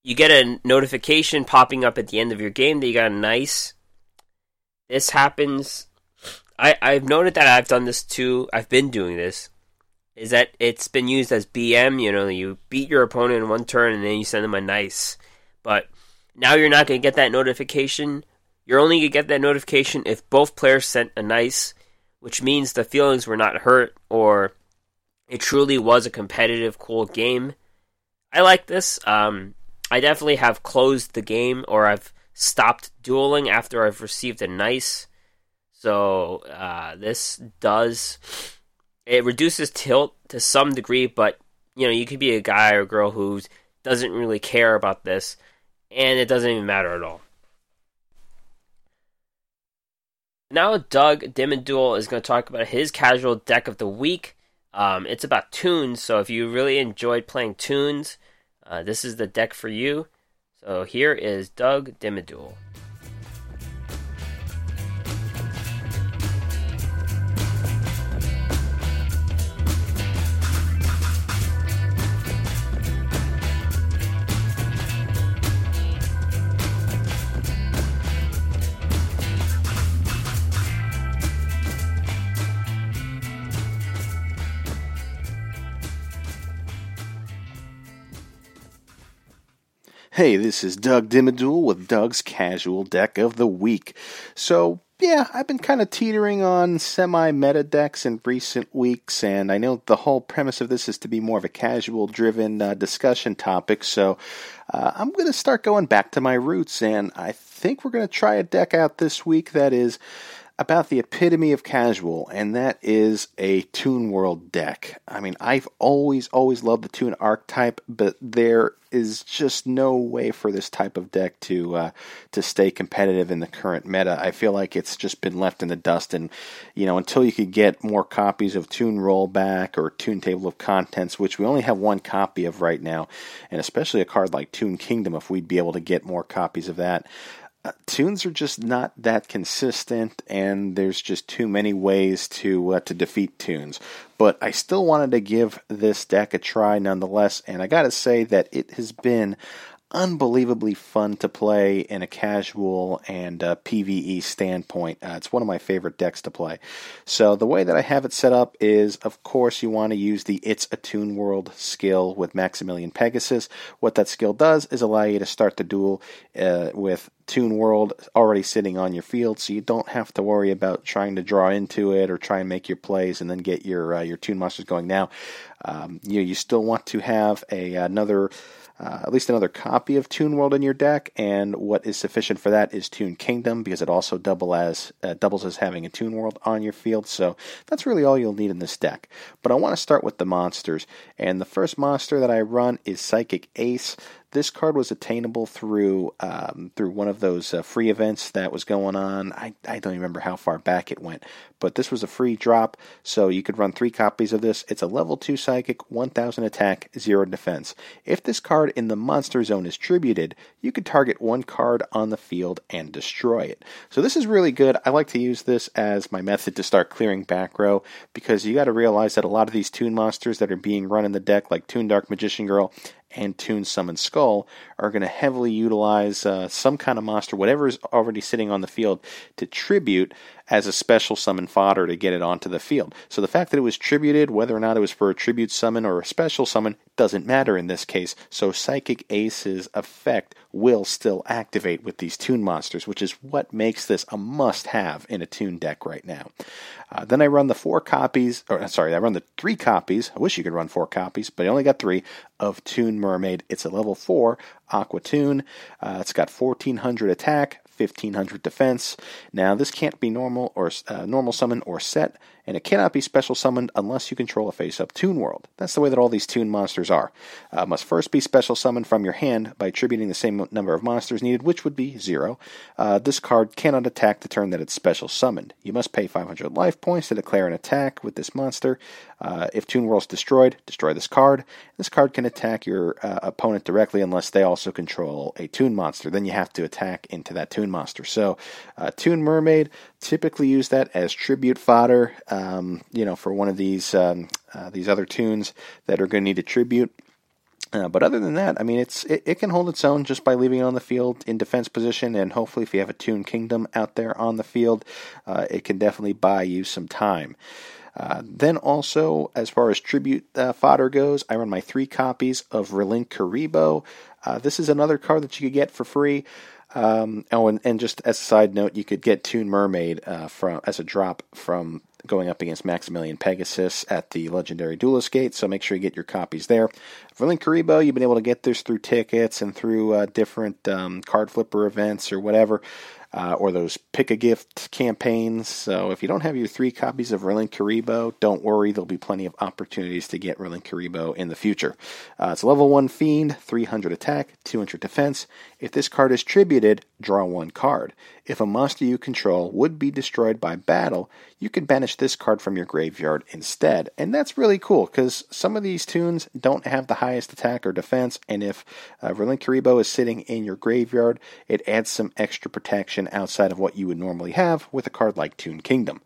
you get a notification popping up at the end of your game that you got a nice. This happens... I, I've noted that I've done this too, I've been doing this, is that it's been used as B M, you know, you beat your opponent in one turn and then you send them a nice, but now you're not going to get that notification. You're only going to get that notification if both players sent a nice, which means the feelings were not hurt, or it truly was a competitive, cool game. I like this. Um, I definitely have closed the game, or I've stopped dueling after I've received a nice. So uh, this does, it reduces tilt to some degree, but you know, you could be a guy or girl who doesn't really care about this, and it doesn't even matter at all. Now Doug Dimond Duel is going to talk about his casual deck of the week. Um, it's about tunes, so if you really enjoyed playing tunes, uh, this is the deck for you. So here is Doug Dimond Duel. Hey, this is Doug Dimmadule with Doug's Casual Deck of the Week. So, yeah, I've been kind of teetering on semi-meta decks in recent weeks, and I know the whole premise of this is to be more of a casual-driven uh, discussion topic, so uh, I'm going to start going back to my roots, and I think we're going to try a deck out this week that is about the epitome of casual, and that is a Toon World deck. I mean, I've always, always loved the Toon archetype, but there is just no way for this type of deck to uh, to stay competitive in the current meta. I feel like it's just been left in the dust, and you know, until you could get more copies of Toon Rollback or Toon Table of Contents, which we only have one copy of right now, and especially a card like Toon Kingdom, if we'd be able to get more copies of that. Uh, Toons are just not that consistent, and there's just too many ways to uh, to defeat Toons. But I still wanted to give this deck a try nonetheless, and I gotta say that it has been unbelievably fun to play in a casual and uh, PvE standpoint. Uh, it's one of my favorite decks to play. So the way that I have it set up is, of course, you want to use the It's a Toon World skill with Maximilian Pegasus. What that skill does is allow you to start the duel uh, with Toon World already sitting on your field, so you don't have to worry about trying to draw into it or try and make your plays and then get your uh, your Toon monsters going. Now, um, you you still want to have a another... Uh, at least another copy of Toon World in your deck, and what is sufficient for that is Toon Kingdom, because it also double as, uh, doubles as having a Toon World on your field, so that's really all you'll need in this deck. But I want to start with the monsters, and the first monster that I run is Psychic Ace. This card was attainable through um, through one of those uh, free events that was going on. I, I don't remember how far back it went, but this was a free drop, so you could run three copies of this. It's a level two psychic, one thousand attack, zero defense. If this card in the monster zone is tributed, you could target one card on the field and destroy it. So this is really good. I like to use this as my method to start clearing back row, because you got to realize that a lot of these Toon monsters that are being run in the deck, like Toon Dark Magician Girl and Toon Summon Skull, are going to heavily utilize uh, some kind of monster, whatever is already sitting on the field, to tribute as a special summon fodder to get it onto the field. So the fact that it was tributed, whether or not it was for a tribute summon or a special summon, doesn't matter in this case. So Psychic Ace's effect will still activate with these Toon monsters, which is what makes this a must-have in a Toon deck right now. Uh, then I run the four copies, or sorry, I run the three copies, I wish you could run four copies, but I only got three, of Toon Mermaid. It's a level four Aqua Toon. Uh, it's got fourteen hundred attack, fifteen hundred defense. Now, this can't be normal or uh, normal summon or set, and it cannot be special summoned unless you control a face-up Toon World. That's the way that all these Toon monsters are. Uh, must first be special summoned from your hand by attributing the same number of monsters needed, which would be zero. Uh, this card cannot attack the turn that it's special summoned. You must pay five hundred life points to declare an attack with this monster. Uh, if Toon World's destroyed, destroy this card. This card can attack your uh, opponent directly unless they also control a Toon monster. Then you have to attack into that Toon monster. So, uh, Toon Mermaid, typically use that as tribute fodder. Um, you know, for one of these um, uh, these other Toons that are going to need a tribute. Uh, but other than that, I mean, it's it, it can hold its own just by leaving it on the field in defense position, and hopefully if you have a Toon Kingdom out there on the field, uh, it can definitely buy you some time. Uh, then also, as far as tribute uh, fodder goes, I run my three copies of Relink Kuriboh. Uh, this is another card that you could get for free. Um, oh, and, and just as a side note, you could get Toon Mermaid uh, from as a drop from going up against Maximilian Pegasus at the Legendary Duelist Gate, so make sure you get your copies there. For Link Kuriboh, you've been able to get this through tickets and through uh, different um, card flipper events or whatever, uh, or those pick-a-gift campaigns. So if you don't have your three copies of Relink Kuriboh, don't worry, there'll be plenty of opportunities to get Relink Kuriboh in the future. Uh, it's a level one Fiend, three hundred attack, two hundred defense. If this card is tributed, draw one card. If a monster you control would be destroyed by battle, you can banish this card from your graveyard instead. And that's really cool, because some of these Toons don't have the highest attack or defense, and if uh, Relink Kuriboh is sitting in your graveyard, it adds some extra protection outside of what you would normally have with a card like Toon Kingdom.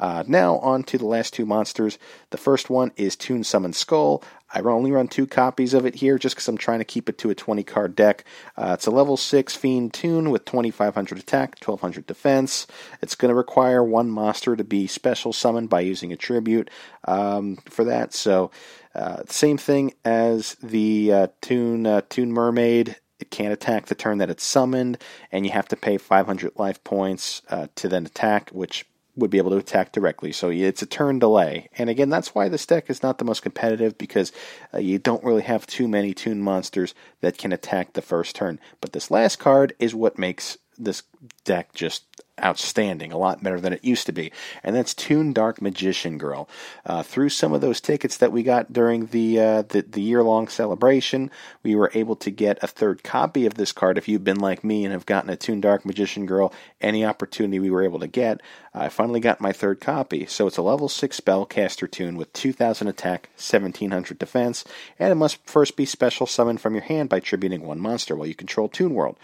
Uh, now on to the last two monsters. The first one is Toon Summon Skull. I only run two copies of it here just because I'm trying to keep it to a twenty-card deck. Uh, it's a level six Fiend Toon with twenty-five hundred attack, twelve hundred defense. It's going to require one monster to be special summoned by using a tribute um, for that. So, uh, same thing as the uh, Toon, uh, Toon Mermaid. It can't attack the turn that it's summoned, and you have to pay five hundred life points uh, to then attack, which would be able to attack directly. So it's a turn delay. And again, that's why this deck is not the most competitive, because uh, you don't really have too many toon monsters that can attack the first turn. But this last card is what makes this deck just outstanding, a lot better than it used to be, and that's Toon Dark Magician Girl. Uh, through some of those tickets that we got during the uh, the, the year-long celebration, we were able to get a third copy of this card. If you've been like me and have gotten a Toon Dark Magician Girl, any opportunity we were able to get, I finally got my third copy. So it's a level six spell caster toon with two thousand attack, seventeen hundred defense, and it must first be special summoned from your hand by tributing one monster while you control Toon World.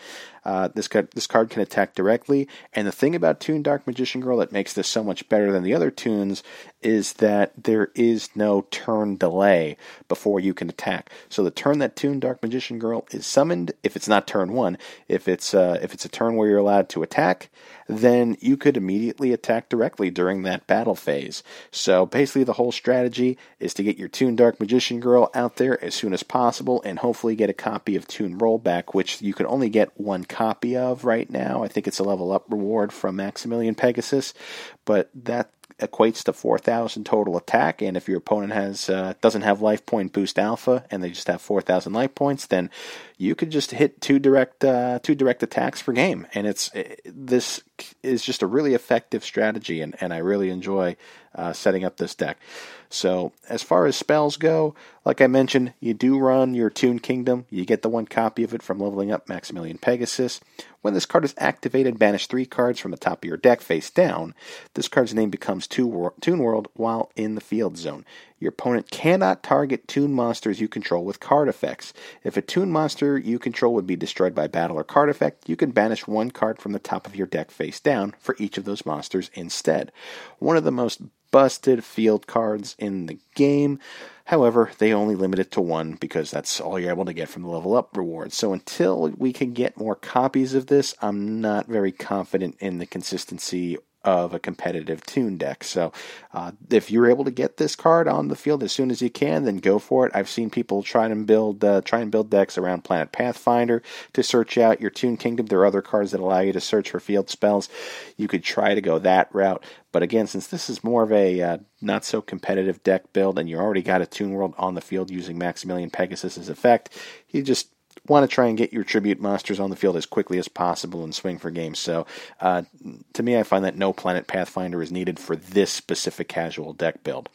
Uh, this card, this card can attack directly, and the thing about Toon Dark Magician Girl that makes this so much better than the other toons is that there is no turn delay before you can attack. So the turn that Toon Dark Magician Girl is summoned, if it's not turn one, if it's uh, if it's a turn where you're allowed to attack, then you could immediately attack directly during that battle phase. So basically the whole strategy is to get your Toon Dark Magician Girl out there as soon as possible and hopefully get a copy of Toon Rollback, which you can only get one copy of right now. I think it's a level up reward from Maximilian Pegasus, but that equates to four thousand total attack, and if your opponent has uh, doesn't have life point boost alpha and they just have four thousand life points, then you could just hit two direct uh, two direct attacks per game, and it's it, this is just a really effective strategy, and, and I really enjoy uh, setting up this deck. So as far as spells go, like I mentioned, you do run your Toon Kingdom. You get the one copy of it from leveling up Maximilian Pegasus. When this card is activated, banish three cards from the top of your deck face down. This card's name becomes Toon World while in the field zone. Your opponent cannot target toon monsters you control with card effects. If a toon monster you control would be destroyed by battle or card effect, you can banish one card from the top of your deck face down for each of those monsters instead. One of the most busted field cards in the game. However, they only limit it to one because that's all you're able to get from the level up reward. So until we can get more copies of this, I'm not very confident in the consistency of a competitive toon deck. So uh, if you're able to get this card on the field as soon as you can, then go for it. I've seen people try and build uh, try and build decks around Planet Pathfinder to search out your Toon Kingdom. There are other cards that allow you to search for field spells. You could try to go that route. But again, since this is more of a uh, not-so-competitive deck build and you already got a Toon World on the field using Maximilian Pegasus' effect, you just want to try and get your tribute monsters on the field as quickly as possible and swing for games. So uh, to me, I find that no Planet Pathfinder is needed for this specific casual deck build.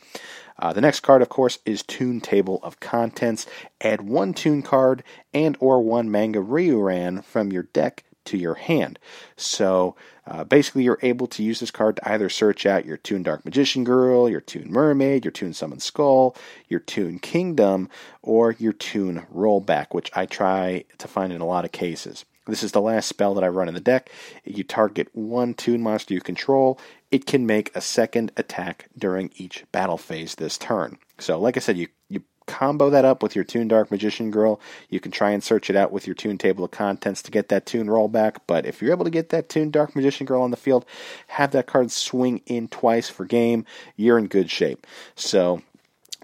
Uh, the next card, of course, is Toon Table of Contents. Add one Toon card and or one Manga Ryuran from your deck to your hand. So uh, basically you're able to use this card to either search out your Toon Dark Magician Girl, your Toon Mermaid, your Toon Summoned Skull, your Toon Kingdom, or your Toon Rollback, which I try to find in a lot of cases. This is the last spell that I run in the deck. You target one toon monster you control. It can make a second attack during each battle phase this turn. So like I said, you you combo that up with your Toon Dark Magician Girl. You can try and search it out with your Toon Table of Contents to get that Toon Rollback, but if you're able to get that Toon Dark Magician Girl on the field, have that card swing in twice for game, you're in good shape. So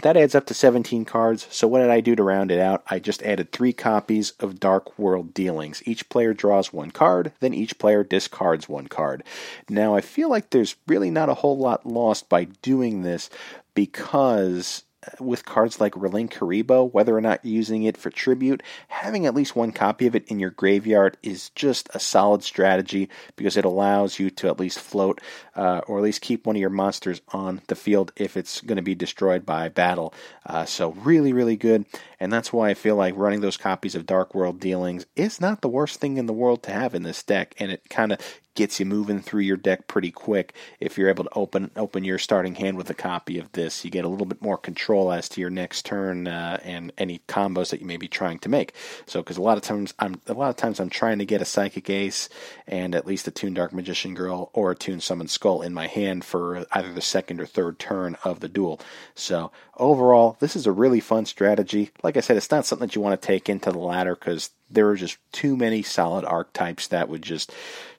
that adds up to seventeen cards. So what did I do to round it out? I just added three copies of Dark World Dealings. Each player draws one card, then each player discards one card. Now I feel like there's really not a whole lot lost by doing this, because with cards like Relink Kuriboh, whether or not using it for tribute, having at least one copy of it in your graveyard is just a solid strategy, because it allows you to at least float uh, or at least keep one of your monsters on the field if it's going to be destroyed by battle. Uh, so really, really good. And that's why I feel like running those copies of Dark World Dealings is not the worst thing in the world to have in this deck, and it kind of gets you moving through your deck pretty quick if you're able to open open your starting hand with a copy of this. You get a little bit more control as to your next turn uh, and any combos that you may be trying to make. So, because a lot of times I'm a lot of times I'm trying to get a Psychic Ace and at least a Toon Dark Magician Girl or a Toon Summoned Skull in my hand for either the second or third turn of the duel. So overall, this is a really fun strategy. Like I said, it's not something that you want to take into the ladder, because there are just too many solid archetypes that would just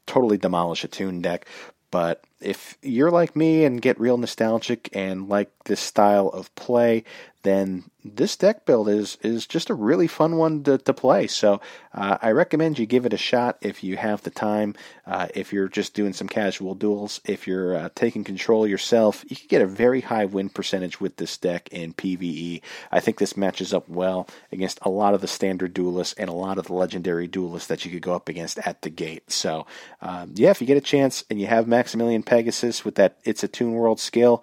totally demolish a toon deck, but if you're like me and get real nostalgic and like this style of play, then this deck build is is just a really fun one to, to play. So uh, I recommend you give it a shot if you have the time. Uh, if you're just doing some casual duels, if you're uh, taking control yourself, you can get a very high win percentage with this deck in PvE. I think this matches up well against a lot of the standard duelists and a lot of the legendary duelists that you could go up against at the gate. So um, yeah, if you get a chance and you have Maximilian Pegasus with that It's a Toon World skill,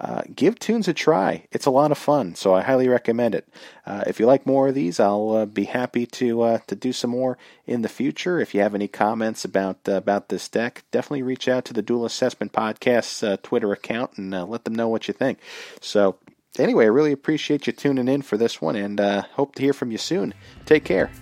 Uh, give Toons a try. It's a lot of fun, so I highly recommend it. Uh, if you like more of these, I'll uh, be happy to uh, to do some more in the future. If you have any comments about uh, about this deck, definitely reach out to the Duel Assessment Podcast's uh, Twitter account and uh, let them know what you think. So anyway, I really appreciate you tuning in for this one, and uh, hope to hear from you soon. Take care.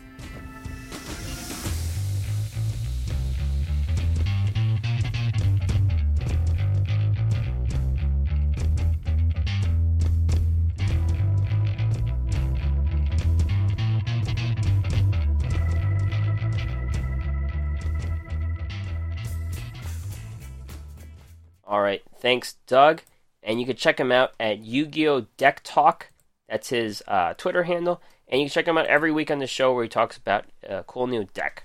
All right, thanks, Doug. And you can check him out at Yu-Gi-Oh! Deck Talk. That's his uh, Twitter handle. And you can check him out every week on the show where he talks about a cool new deck.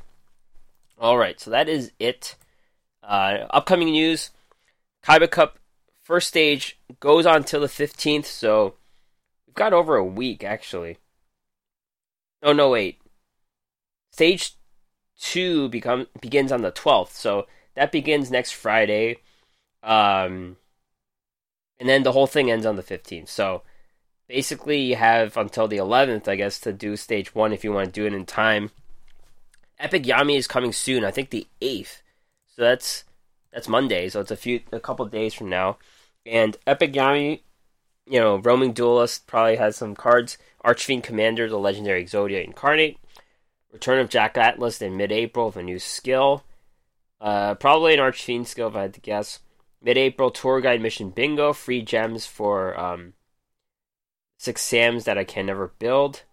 All right, so that is it. Uh, upcoming news, Kaiba Cup first stage goes on till the fifteenth, so we've got over a week, actually. Oh, no, wait. Stage two become, begins on the twelfth, so that begins next Friday. Um, and then the whole thing ends on the fifteenth. So basically you have until the eleventh, I guess, to do stage one if you want to do it in time. Epic Yami is coming soon, I think the eighth. So that's that's Monday, so it's a few a couple of days from now. And Epic Yami, you know, Roaming Duelist probably has some cards. Archfiend Commander, the Legendary Exodia Incarnate. Return of Jack Atlas in mid-April with a new skill. Uh, probably an Archfiend skill if I had to guess. Mid-April, Tour Guide Mission Bingo, free gems for um, Six Sams that I can never build.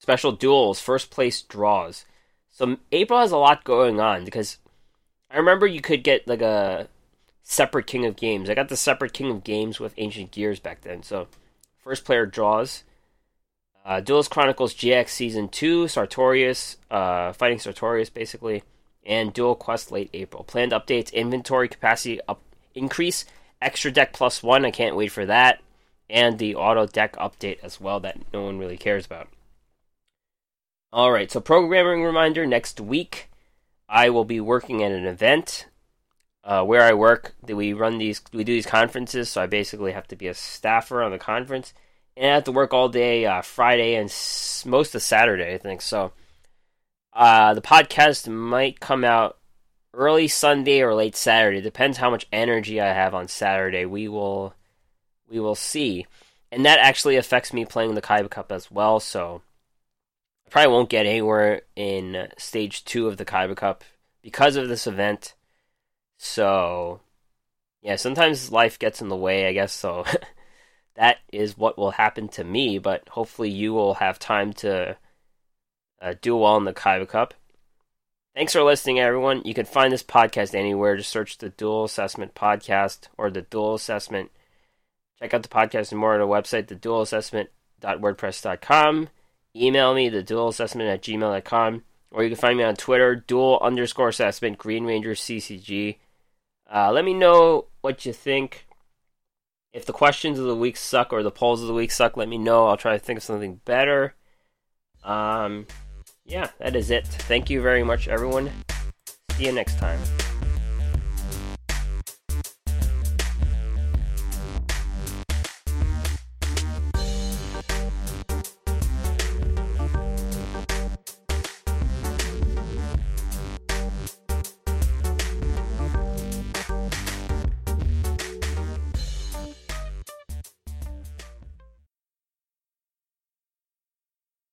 Special duels, first place draws. So April has a lot going on because I remember you could get like a separate King of Games. I got the separate King of Games with Ancient Gears back then. So first player draws. Uh, Duelist Chronicles G X Season two, Sartorius, uh, fighting Sartorius basically. And Dual Quest late April. Planned updates, inventory capacity up increase, extra deck plus one, I can't wait for that, and the auto deck update as well that no one really cares about. Alright, so programming reminder, next week I will be working at an event uh, where I work. We run these, we do these conferences, so I basically have to be a staffer on the conference, and I have to work all day uh, Friday and s- most of Saturday, I think, so... Uh, the podcast might come out early Sunday or late Saturday. Depends how much energy I have on Saturday. We will we will see. And that actually affects me playing the Kaiba Cup as well, so I probably won't get anywhere in Stage two of the Kaiba Cup because of this event. So, yeah, sometimes life gets in the way, I guess, so that is what will happen to me, but hopefully you will have time to... Uh, do well in the Kaiba Cup. Thanks for listening, everyone. You can find this podcast anywhere. Just search the Duel Assessment Podcast or the Duel Assessment. Check out the podcast and more on our website, the duel assessment dot wordpress dot com. Email me, the duel assessment at gmail dot com. Or you can find me on Twitter, duel underscore assessment, Green Ranger C C G. Uh, let me know what you think. If the questions of the week suck or the polls of the week suck, let me know. I'll try to think of something better. Um... Yeah, that is it. Thank you very much, everyone. See you next time.